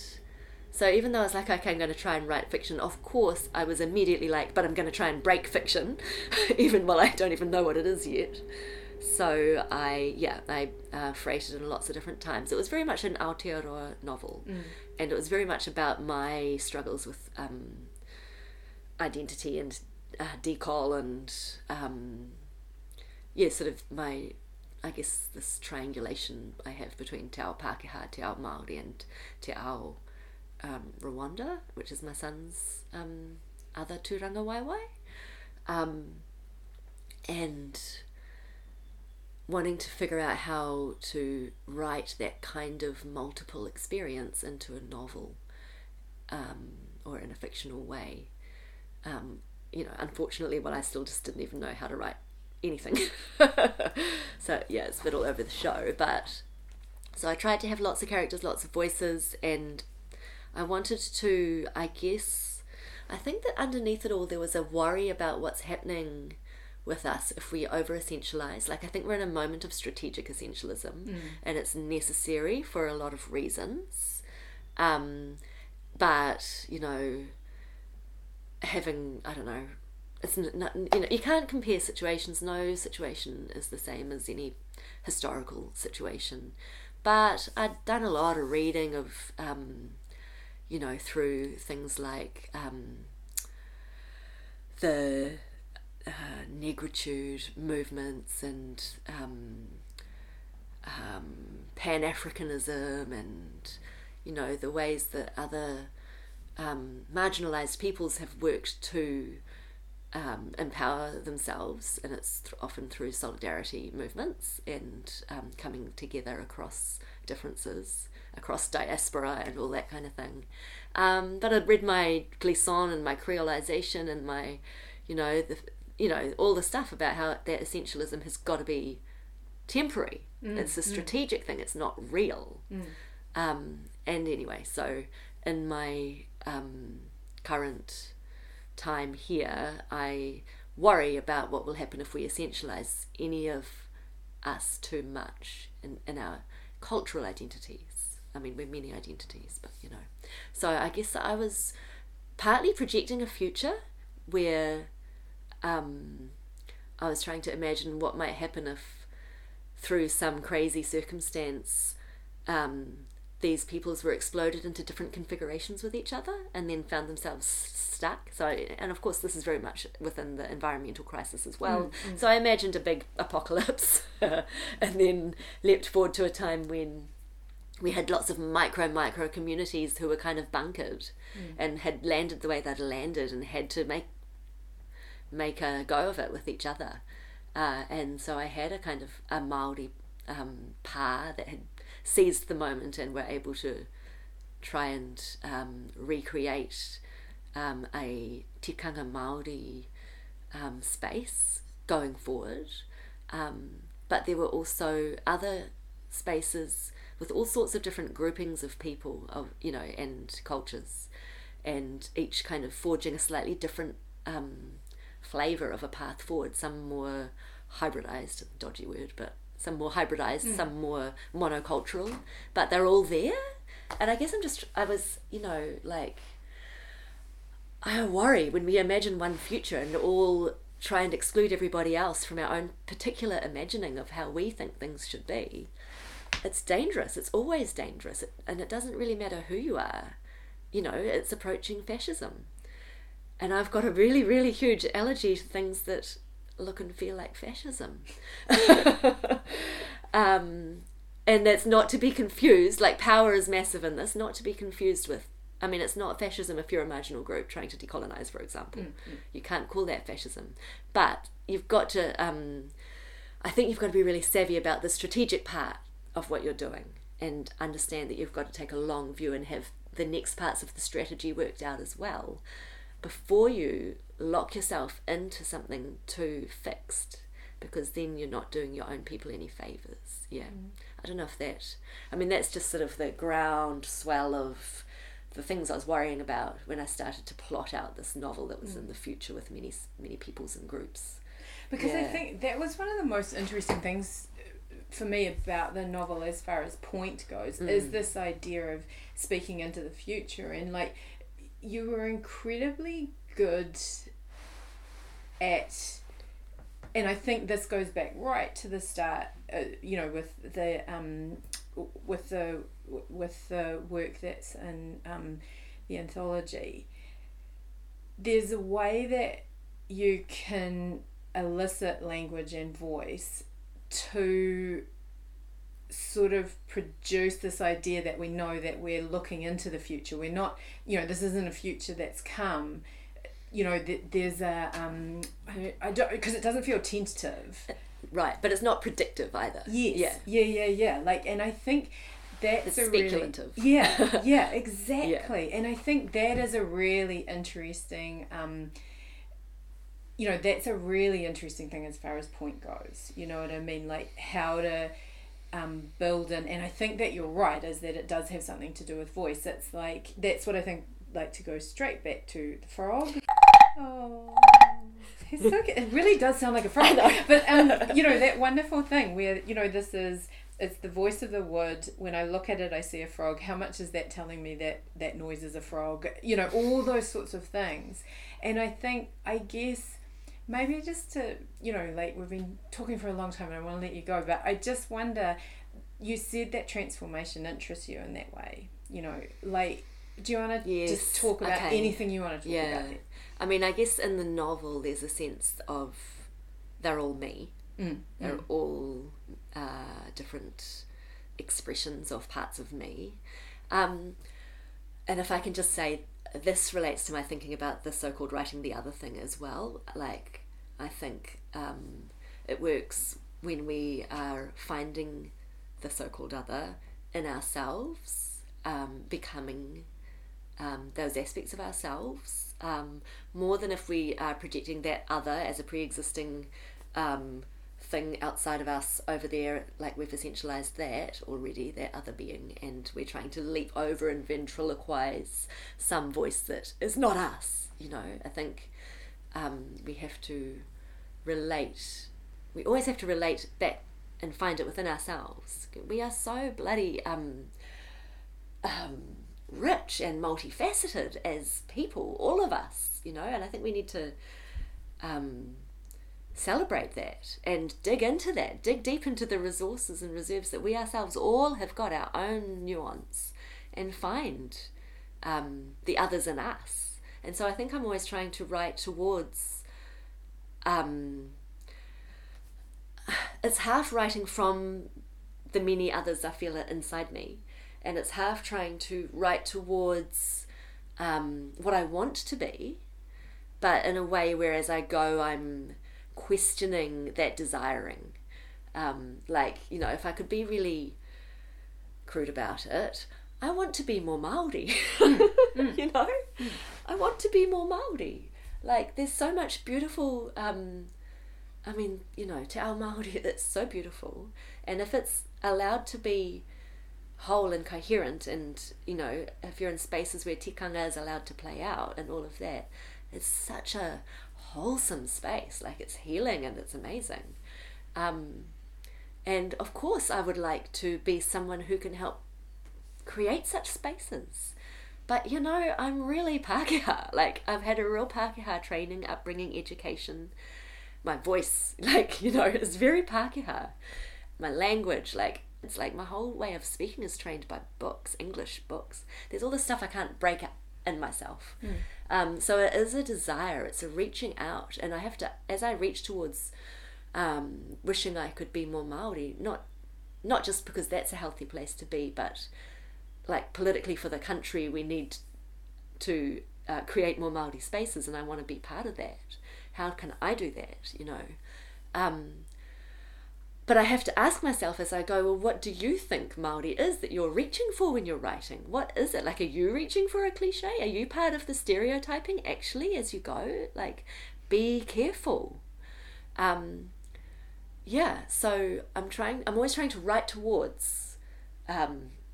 so even though I was like, okay, I'm going to try and write fiction, of course I was immediately like, but I'm going to try and break fiction, even while I don't even know what it is yet. So I freighted in lots of different times. It was very much an Aotearoa novel, and it was very much about my struggles with identity and decol and sort of my, I guess, this triangulation I have between Te ao Pākehā, Te ao Māori, and Te ao Rwanda, which is my son's other tūranga waiwai, and wanting to figure out how to write that kind of multiple experience into a novel, or in a fictional way. Unfortunately, I still just didn't even know how to write anything. So yeah, it's a bit all over the show, but so I tried to have lots of characters, lots of voices, and I wanted to, I think that underneath it all there was a worry about what's happening with us if we over-essentialise. Like, I think we're in a moment of strategic essentialism, and it's necessary for a lot of reasons. But, you know, having, I don't know, it's not, you know, you can't compare situations. No situation is the same as any historical situation. But I'd done a lot of reading of, through things like the negritude movements and Pan-Africanism and, you know, the ways that other marginalised peoples have worked to empower themselves, and it's often through solidarity movements and coming together across differences, across diaspora and all that kind of thing. But I'd read my Glisson and my creolisation and my, all the stuff about how that essentialism has got to be temporary. It's a strategic thing. It's not real. And anyway, so in my current time here, I worry about what will happen if we essentialise any of us too much in our cultural identities. I mean, we're many identities, but, you know. So I guess I was partly projecting a future where I was trying to imagine what might happen if, through some crazy circumstance, these peoples were exploded into different configurations with each other and then found themselves stuck. So, and of course this is very much within the environmental crisis as well. So I imagined a big apocalypse and then leapt forward to a time when we had lots of micro communities who were kind of bunkered and had landed the way they'd landed and had to make a go of it with each other. And so I had a kind of a Māori pa that had seized the moment and were able to try and recreate a tikanga Māori space going forward. But there were also other spaces with all sorts of different groupings of people, and cultures, and each kind of forging a slightly different flavour of a path forward, some more hybridised, dodgy word, but some more hybridized, some more monocultural, but they're all there. And I guess I worry when we imagine one future and all try and exclude everybody else from our own particular imagining of how we think things should be. It's dangerous. It's always dangerous. And it doesn't really matter who you are. You know, it's approaching fascism. And I've got a really, really huge allergy to things that look and feel like fascism. And that's not to be confused, like power is massive in this, not to be confused with, I mean, it's not fascism if you're a marginal group trying to decolonize, for example. Mm-hmm. You can't call that fascism. But you've got to, I think you've got to be really savvy about the strategic part of what you're doing and understand that you've got to take a long view and have the next parts of the strategy worked out as well before you lock yourself into something too fixed, because then you're not doing your own people any favours. Yeah. Mm. I don't know if that... I mean, that's just sort of the ground swell of the things I was worrying about when I started to plot out this novel that was in the future with many, many peoples and groups. Because I think that was one of the most interesting things for me about the novel as far as point goes, is this idea of speaking into the future. And, like, you were incredibly good at... And I think this goes back right to the start, with the work that's in the anthology. There's a way that you can elicit language and voice to sort of produce this idea that we know that we're looking into the future. We're not, this isn't a future that's come. There's a I don't, because it doesn't feel tentative, right? But it's not predictive either. Yes. Yeah. Like, and I think that's it's speculative. Really, yeah, exactly. Yeah. And I think that is a really interesting, that's a really interesting thing as far as point goes. You know what I mean? Like how to build in, and I think that you're right, is that it does have something to do with voice. It's like that's what I think. Like to go straight back to the frog. Oh, he's so good. It really does sound like a frog, though. But that wonderful thing where it's the voice of the wood. When I look at it, I see a frog. How much is that telling me that noise is a frog? All those sorts of things. And I guess maybe just to we've been talking for a long time, and I want to let you go. But I just wonder. You said that transformation interests you in that way. Do you want to just talk about anything you want to talk about? I mean, I guess in the novel there's a sense of they're all me. They're all different expressions of parts of me. And if I can just say, this relates to my thinking about the so-called writing the other thing as well. Like, I think it works when we are finding the so-called other in ourselves, becoming... those aspects of ourselves, more than if we are projecting that other as a pre-existing thing outside of us over there, like we've essentialized that already, that other being, and we're trying to leap over and ventriloquize some voice that is not us. I think we have to relate. We always have to relate back and find it within ourselves. We are so bloody... rich and multifaceted as people, all of us, and I think we need to celebrate that and dig deep into the resources and reserves that we ourselves all have got, our own nuance, and find the others in us. And so I think I'm always trying to write towards it's half writing from the many others I feel inside me, and it's half trying to write towards what I want to be, but in a way where as I go I'm questioning that desiring. If I could be really crude about it, I want to be more Māori. I want to be more Māori. Like, there's so much beautiful... Te ao Māori, it's so beautiful. And if it's allowed to be whole and coherent, and if you're in spaces where tikanga is allowed to play out and all of that, it's such a wholesome space. Like, it's healing and it's amazing, And of course I would like to be someone who can help create such spaces. But, you know, I'm really Pākehā. Like, I've had a real Pākehā training, upbringing, education. My voice, like, you know, is very Pākehā. My language, like, it's like my whole way of speaking is trained by books, English books. There's all this stuff I can't break up in myself. So it is a desire. It's a reaching out. And I have to, as I reach towards wishing I could be more Māori, not just because that's a healthy place to be, but... like politically for the country, we need to create more Māori spaces, and I want to be part of that. How can I do that, you know? But I have to ask myself as I go, well, what do you think Māori is that you're reaching for when you're writing? What is it? Like, are you reaching for a cliche? Are you part of the stereotyping actually as you go? Like, be careful. So I'm always trying to write towards...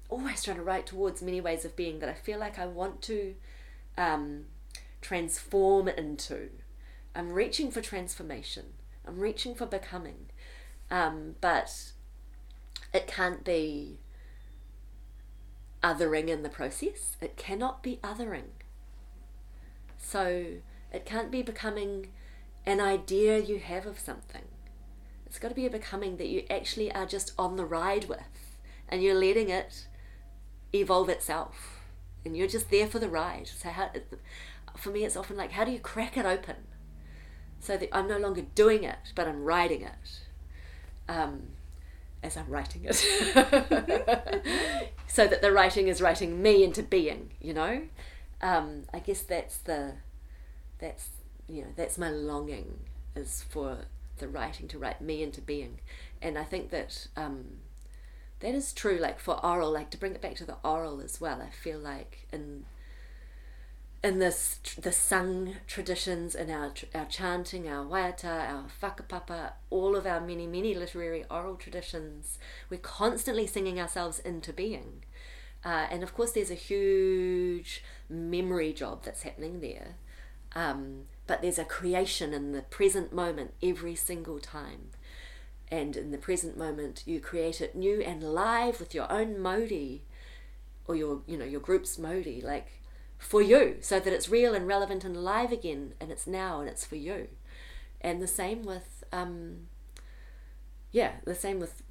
always trying to write towards many ways of being that I feel like I want to transform into. I'm reaching for transformation. I'm reaching for becoming. But it can't be othering in the process. It cannot be othering. So it can't be becoming an idea you have of something. It's got to be a becoming that you actually are just on the ride with, and you're letting it evolve itself, and you're just there for the ride. So for me, it's often like, how do you crack it open so that I'm no longer doing it, but I'm riding it as I'm writing it, so that the writing is writing me into being, you know. I guess that's my longing, is for the writing to write me into being. And I think that that is true, like, for oral, like, to bring it back to the oral as well. I feel like in this, the sung traditions, in our chanting, our waiata, our whakapapa, all of our many, many literary oral traditions, we're constantly singing ourselves into being. And, of course, there's a huge memory job that's happening there. But there's a creation in the present moment every single time. And in the present moment, you create it new and live with your own mauri, or your group's mauri, like, for you, so that it's real and relevant and live again, and it's now and it's for you. And the same with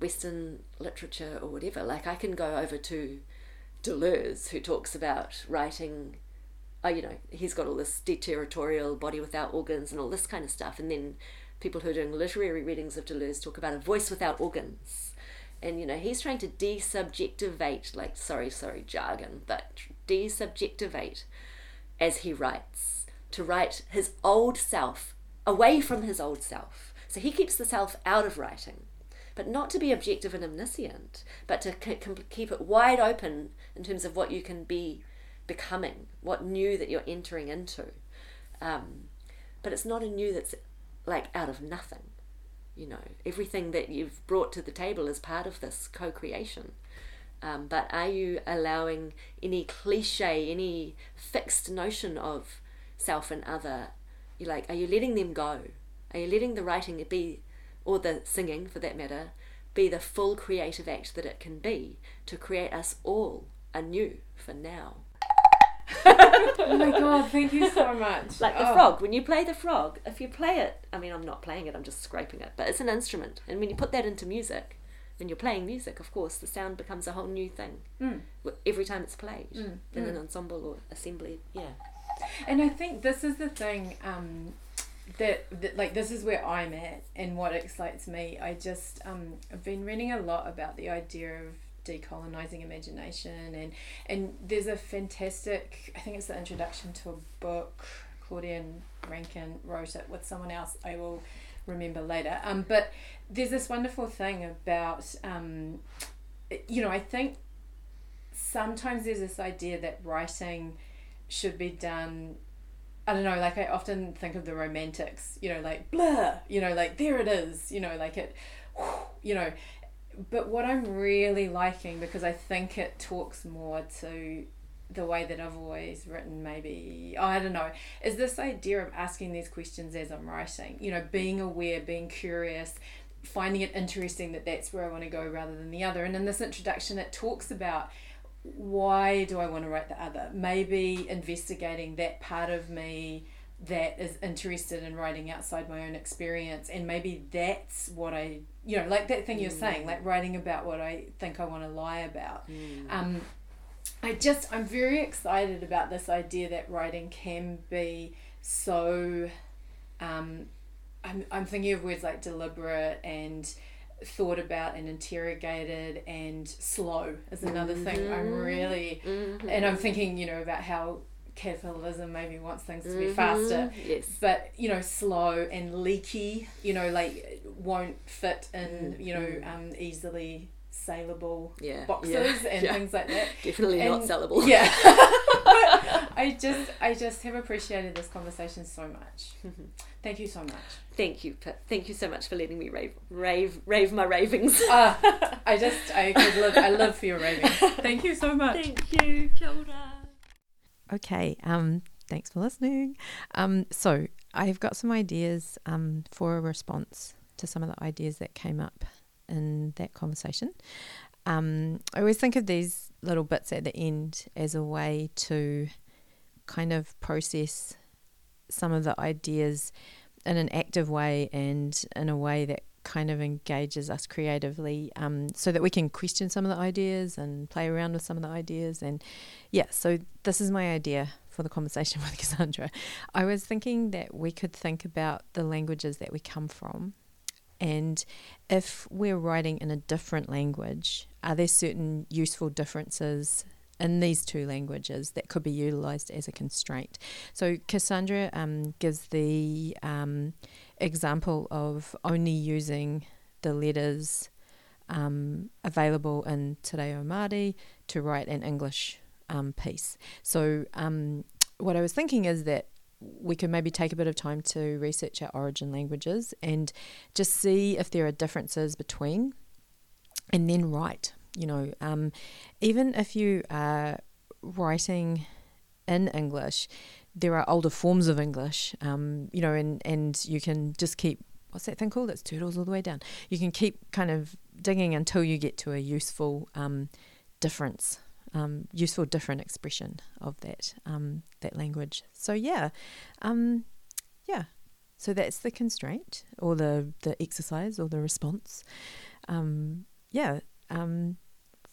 Western literature or whatever. Like, I can go over to Deleuze, who talks about writing. He's got all this deterritorial body without organs and all this kind of stuff, and then people who are doing literary readings of Deleuze talk about a voice without organs. And, you know, he's trying to desubjectivate, like, sorry, jargon, but desubjectivate as he writes, to write his old self away from his old self. So he keeps the self out of writing, but not to be objective and omniscient, but to keep it wide open in terms of what you can be becoming, what new that you're entering into. But it's not a new that's like out of nothing, you know. Everything that you've brought to the table is part of this co-creation. But are you allowing any cliche, any fixed notion of self and other? You're like, are you letting them go? Are you letting the writing be, or the singing for that matter, be the full creative act that it can be to create us all anew for now? Oh my god, thank you so much. Like the frog, when you play the frog, if you play it, I mean, I'm not playing it, I'm just scraping it, but it's an instrument. And when you put that into music, when you're playing music, of course, the sound becomes a whole new thing every time it's played in an ensemble or assembly. Yeah. And I think this is the thing that this is where I'm at and what excites me. I just, I've been reading a lot about the idea of decolonizing imagination, and there's a fantastic, I think it's the introduction to a book, Claudia Rankine wrote it with someone else, I will remember later, but there's this wonderful thing about I think sometimes there's this idea that writing should be done, I don't know, like I often think of the Romantics, you know, like blah, you know, like there it is, you know, like it, you know. But what I'm really liking, because I think it talks more to the way that I've always written, maybe, I don't know, is this idea of asking these questions as I'm writing, you know, being aware, being curious, finding it interesting that that's where I want to go rather than the other. And in this introduction, it talks about why do I want to write the other? Maybe investigating that part of me that is interested in writing outside my own experience, and maybe that's what I, you know, like that thing you're saying, like writing about what I think I want to lie about. I'm very excited about this idea that writing can be so, I'm thinking of words like deliberate and thought about and interrogated, and slow is another thing I'm really, and I'm thinking, you know, about how capitalism maybe wants things to be faster, but, you know, slow and leaky, you know, like won't fit in, you know, easily saleable boxes and things like that. Definitely and, not sellable. Yeah. I just have appreciated this conversation so much. Thank you so much. Thank you, Pip. Thank you so much for letting me rave my ravings. I live for your ravings. Thank you so much. Thank you, kia ora. Okay, thanks for listening. So I've got some ideas for a response to some of the ideas that came up in that conversation. I always think of these little bits at the end as a way to kind of process some of the ideas in an active way and in a way that kind of engages us creatively, so that we can question some of the ideas and play around with some of the ideas. And yeah, so this is my idea for the conversation with Cassandra. I was thinking that we could think about the languages that we come from, and if we're writing in a different language, are there certain useful differences in these two languages that could be utilised as a constraint? So Cassandra gives the example of only using the letters available in Te Reo Māori to write an English piece. So what I was thinking is that we could maybe take a bit of time to research our origin languages and just see if there are differences between, and then write. You know, even if you are writing in English, there are older forms of English, you know, and you can just keep, what's that thing called? It's turtles all the way down. You can keep kind of digging until you get to a useful difference, useful different expression of that that language. So yeah. So that's the constraint, or the exercise, or the response.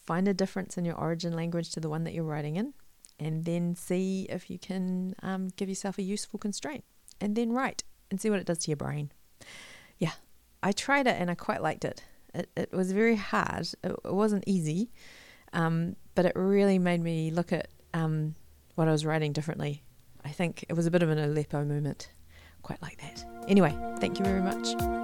Find a difference in your origin language to the one that you're writing in, and then see if you can give yourself a useful constraint, and then write and see what it does to your brain. Yeah, I tried it and I quite liked it. It was very hard. It wasn't easy, but it really made me look at what I was writing differently. I think it was a bit of an Aleppo moment. Quite like that. Anyway, thank you very much.